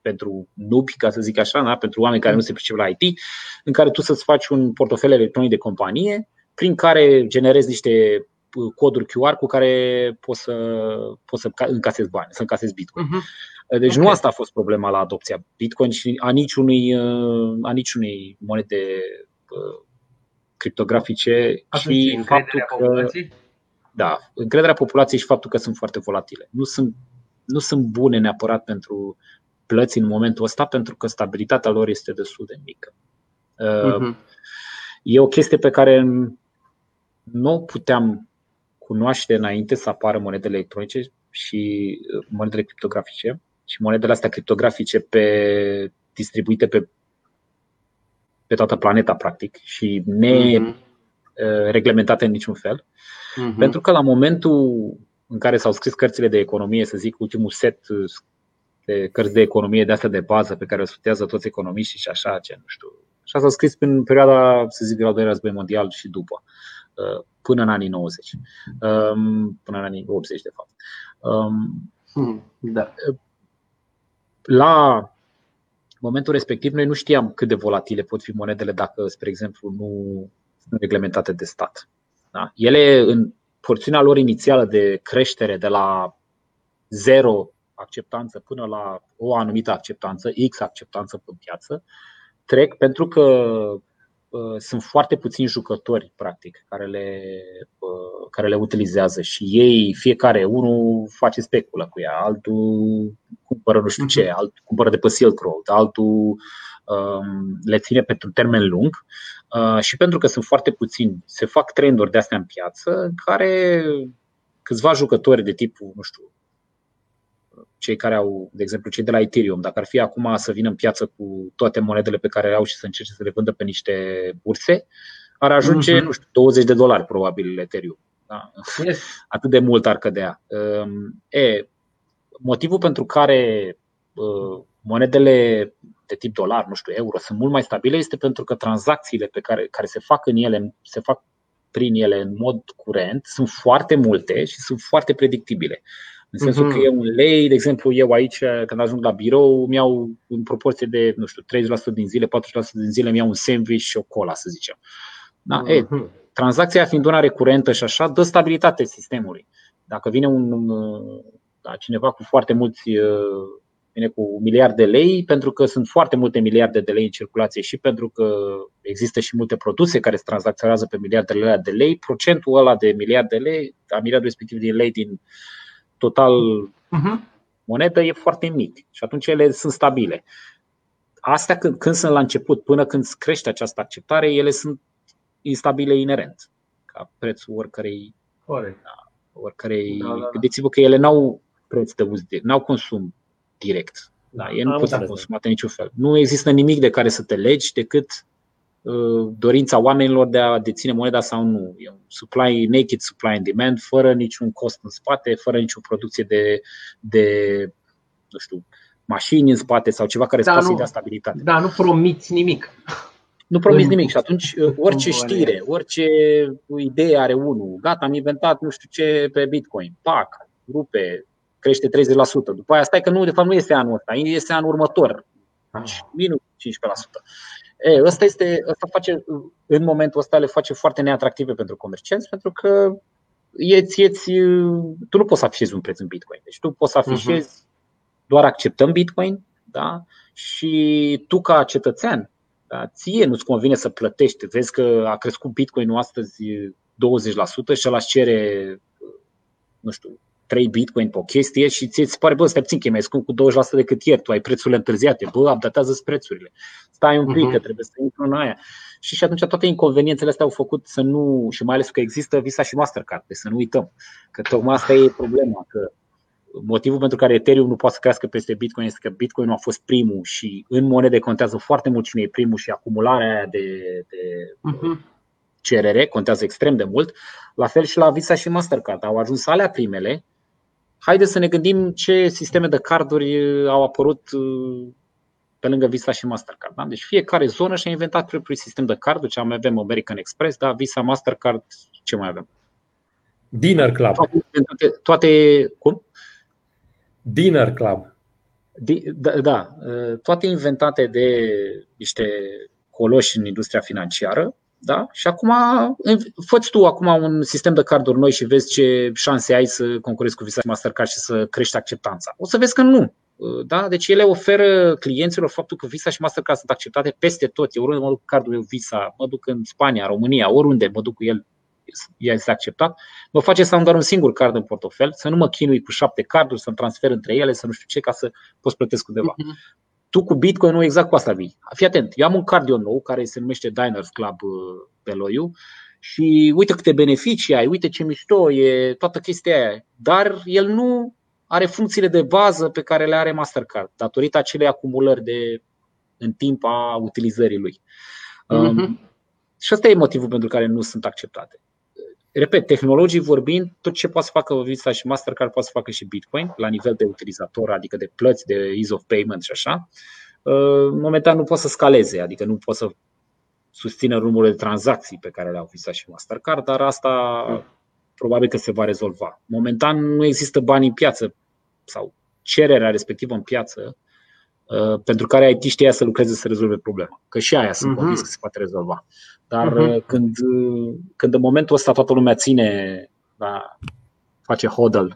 pentru noob, ca să zic așa, da? Pentru oameni care nu se pricep la IT, în care tu să-ți faci un portofel electronic de companie prin care generezi niște coduri QR cu care poți să încasezi bani, să încasezi Bitcoin. Deci nu asta a fost problema la adopția Bitcoin și a niciunei monede criptografice. Atunci, și încrederea populației? Da, încrederea populației și faptul că sunt foarte volatile. Nu sunt bune neapărat pentru plăți în momentul ăsta, pentru că stabilitatea lor este destul de mică. E o chestie pe care nu puteam cunoaște înainte să apară monedele electronice și monedele criptografice. și monedele astea criptografice distribuite pe toată planeta, practic, și nereglementate în niciun fel. Pentru că la momentul în care s-au scris cărțile de economie, să zic, ultimul set de cărți de economie de astea de bază pe care o studiază toți economiștii și așa, nu știu. Așa s-au scris în perioada, să zic, de la al doilea război mondial și după, până în anii 90, până în anii 80 de fapt. Da. La momentul respectiv noi nu știam cât de volatile pot fi monedele dacă, spre exemplu, nu sunt reglementate de stat. Da? Ele, în porțiunea lor inițială de creștere de la zero acceptanță până la o anumită acceptanță, X acceptanță pe piață, trec pentru că sunt foarte puțini jucători, practic, care le utilizează și ei, fiecare, unul face speculă cu ea, altul cumpără nu știu ce, altul cumpără de pe Silk Road, altul le ține pentru termen lung și pentru că sunt foarte puțini, se fac trenduri de astea în piață în care câțiva jucători de tipul, nu știu, cei care au, de exemplu, cei de la Ethereum, dacă ar fi acum să vină în piață cu toate monedele pe care le au și să încerce să le vândă pe niște burse, ar ajunge, nu știu, $20 probabil Ethereum. Da. Atât de mult ar cădea. Motivul pentru care monedele de tip dolar, nu știu, euro, sunt mult mai stabile este pentru că tranzacțiile pe care se fac în ele, se fac prin ele în mod curent, sunt foarte multe și sunt foarte predictibile. În sensul că e un lei, de exemplu, eu aici când ajung la birou, îmi iau în proporție de, nu știu, 30% din zile, 40% din zile îmi iau un sandwich și o cola, să zicem. Da, tranzacția fiind una recurentă și așa, dă stabilitate sistemului. Dacă vine cineva cu foarte mulți, vine cu miliarde de lei, pentru că sunt foarte multe miliarde de lei în circulație și pentru că există și multe produse care se tranzacționează pe miliardele de lei, procentul ăla de miliarde de lei, a miliardul respectiv din lei din total monedă e foarte mic și atunci ele sunt stabile. Astea când sunt la început, până când crește această acceptare, ele sunt instabile inerent, ca prețul oricărei. Gândiți-vă că ele n-au preț de uz, n-au consum direct. Da, ele nu pot fi consumate niciun fel. Nu există nimic de care să te legi decât dorința oamenilor de a deține moneda sau nu. E un supply, naked supply and demand, fără niciun cost în spate, fără nicio producție de nu știu, mașini în spate sau ceva care îți poate da stabilitate. Da, nu promiți nimic. Nu promiți nimic și atunci orice știre, orice idee are unul. Gata, am inventat nu știu ce pe Bitcoin. Pac, rupe, crește 30%. După aia stai că nu, de fapt nu este anul ăsta, este anul următor. Minus 15%. Asta face, în momentul ăsta le face foarte neatractive pentru comercianți, pentru că tu nu poți să afișezi un preț în Bitcoin. Deci tu poți să afișezi, doar acceptăm Bitcoin, da? Și tu ca cetățean, da? Ție nu-ți convine să plătești. Vezi că a crescut Bitcoinul astăzi 20% și ăla îți cere, nu știu, 3 Bitcoin pe o chestie și ți-ți pare, bă, stai puțin că e mai scump cu 20% decât ieri, tu ai prețurile întârziate, bă, updatează-ți prețurile, stai un pic că trebuie să intru în aia. Și atunci toate inconveniențele astea au făcut să nu, și mai ales că există Visa și Mastercard, deci să nu uităm, că tocmai asta e problema, că motivul pentru care Ethereum nu poate să crească peste Bitcoin este că Bitcoin nu a fost primul și în monede contează foarte mult cine e primul și acumularea aia de cerere contează extrem de mult, la fel și la Visa și Mastercard, au ajuns alea primele. Haideți să ne gândim ce sisteme de carduri au apărut pe lângă Visa și Mastercard. Da? Deci fiecare zonă și-a inventat propriul sistem de carduri. Ce mai avem American Express, da, Visa, Mastercard, ce mai avem? Dinner Club. Toate cum? Dinner Club. Da, toate inventate de niște coloși în industria financiară. Da? Și acum fă-ți tu acum un sistem de carduri noi și vezi ce șanse ai să concurezi cu Visa și Mastercard și să crești acceptanța. O să vezi că nu. Da? Deci ele oferă clienților faptul că Visa și Mastercard sunt acceptate peste tot. Eu oriunde mă duc cu cardul meu Visa, mă duc în Spania, România, oriunde mă duc cu el, ea este acceptat. Mă face să am doar un singur card în portofel, să nu mă chinui cu 7 carduri, să-mi transfer între ele, să nu știu ce, ca să poți plătesc undeva. Tu cu Bitcoin nu exact cu asta vii. Fii atent, eu am un card nou care se numește Diners Club Beloiu și uite câte beneficii ai, uite ce mișto e toată chestia aia. Dar el nu are funcțiile de bază pe care le are Mastercard, datorită acelei acumulări de în timp a utilizării lui. Și ăsta e motivul pentru care nu sunt acceptate. Repet, tehnologic vorbind, tot ce poate să facă Visa și Mastercard poate să facă și Bitcoin la nivel de utilizator, adică de plăți, de ease of payment și așa. Momentan nu poate să scaleze, adică nu poate să susțină rumurile de tranzacții pe care le au Visa și Mastercard, dar asta probabil că se va rezolva. Momentan nu există bani în piață sau cererea respectivă în piață pentru care IT știa să lucreze să rezolve problema. Că și aia sunt convins că se poate rezolva. Dar când în momentul ăsta toată lumea ține, face hodl,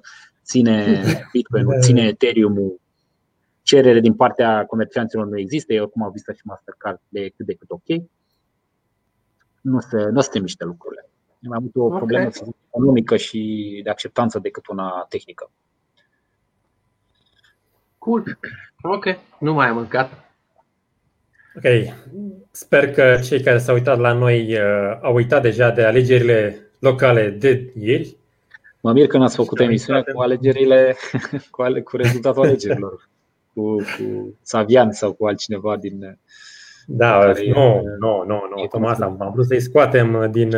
ține Bitcoin-ul, ține Ethereum-ul, cerere din partea comercianților nu există, ei oricum au Visa și Mastercard de cât de cât ok, nu se miște lucrurile. E mai mult o problemă economică și de acceptanță decât una tehnică. Cool. Ok, nu mai am mâncat. Ok, sper că cei care s-au uitat la noi au uitat deja de alegerile locale de ieri. Mă mir că n-ați făcut emisiunea cu alegerile, cu rezultatul alegerilor, cu Savian sau cu altcineva din... Da, nu, Tomas, am vrut să-i scoatem din...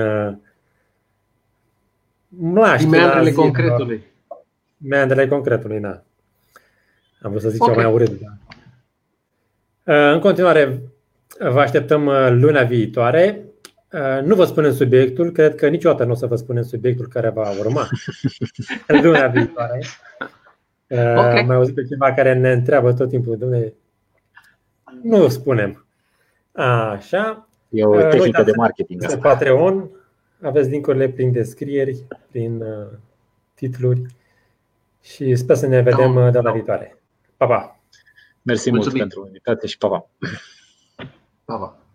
meandrele concretului. Meandrele concretului, da. Am vrut să zic ceva mai urât. În continuare, vă așteptăm luna viitoare. Nu vă spunem subiectul, cred că niciodată nu o să vă spunem subiectul care va urma luna viitoare. Mai auzit pe cineva care ne întreabă tot timpul, Doamne, nu spunem. Așa. E o tehnică de marketing. Pe Patreon aveți linkurile prin descrieri, prin titluri și sper să ne vedem data viitoare. Pa, pa! Mulțumim mult pentru invitație și pa, pa! Pa, pa!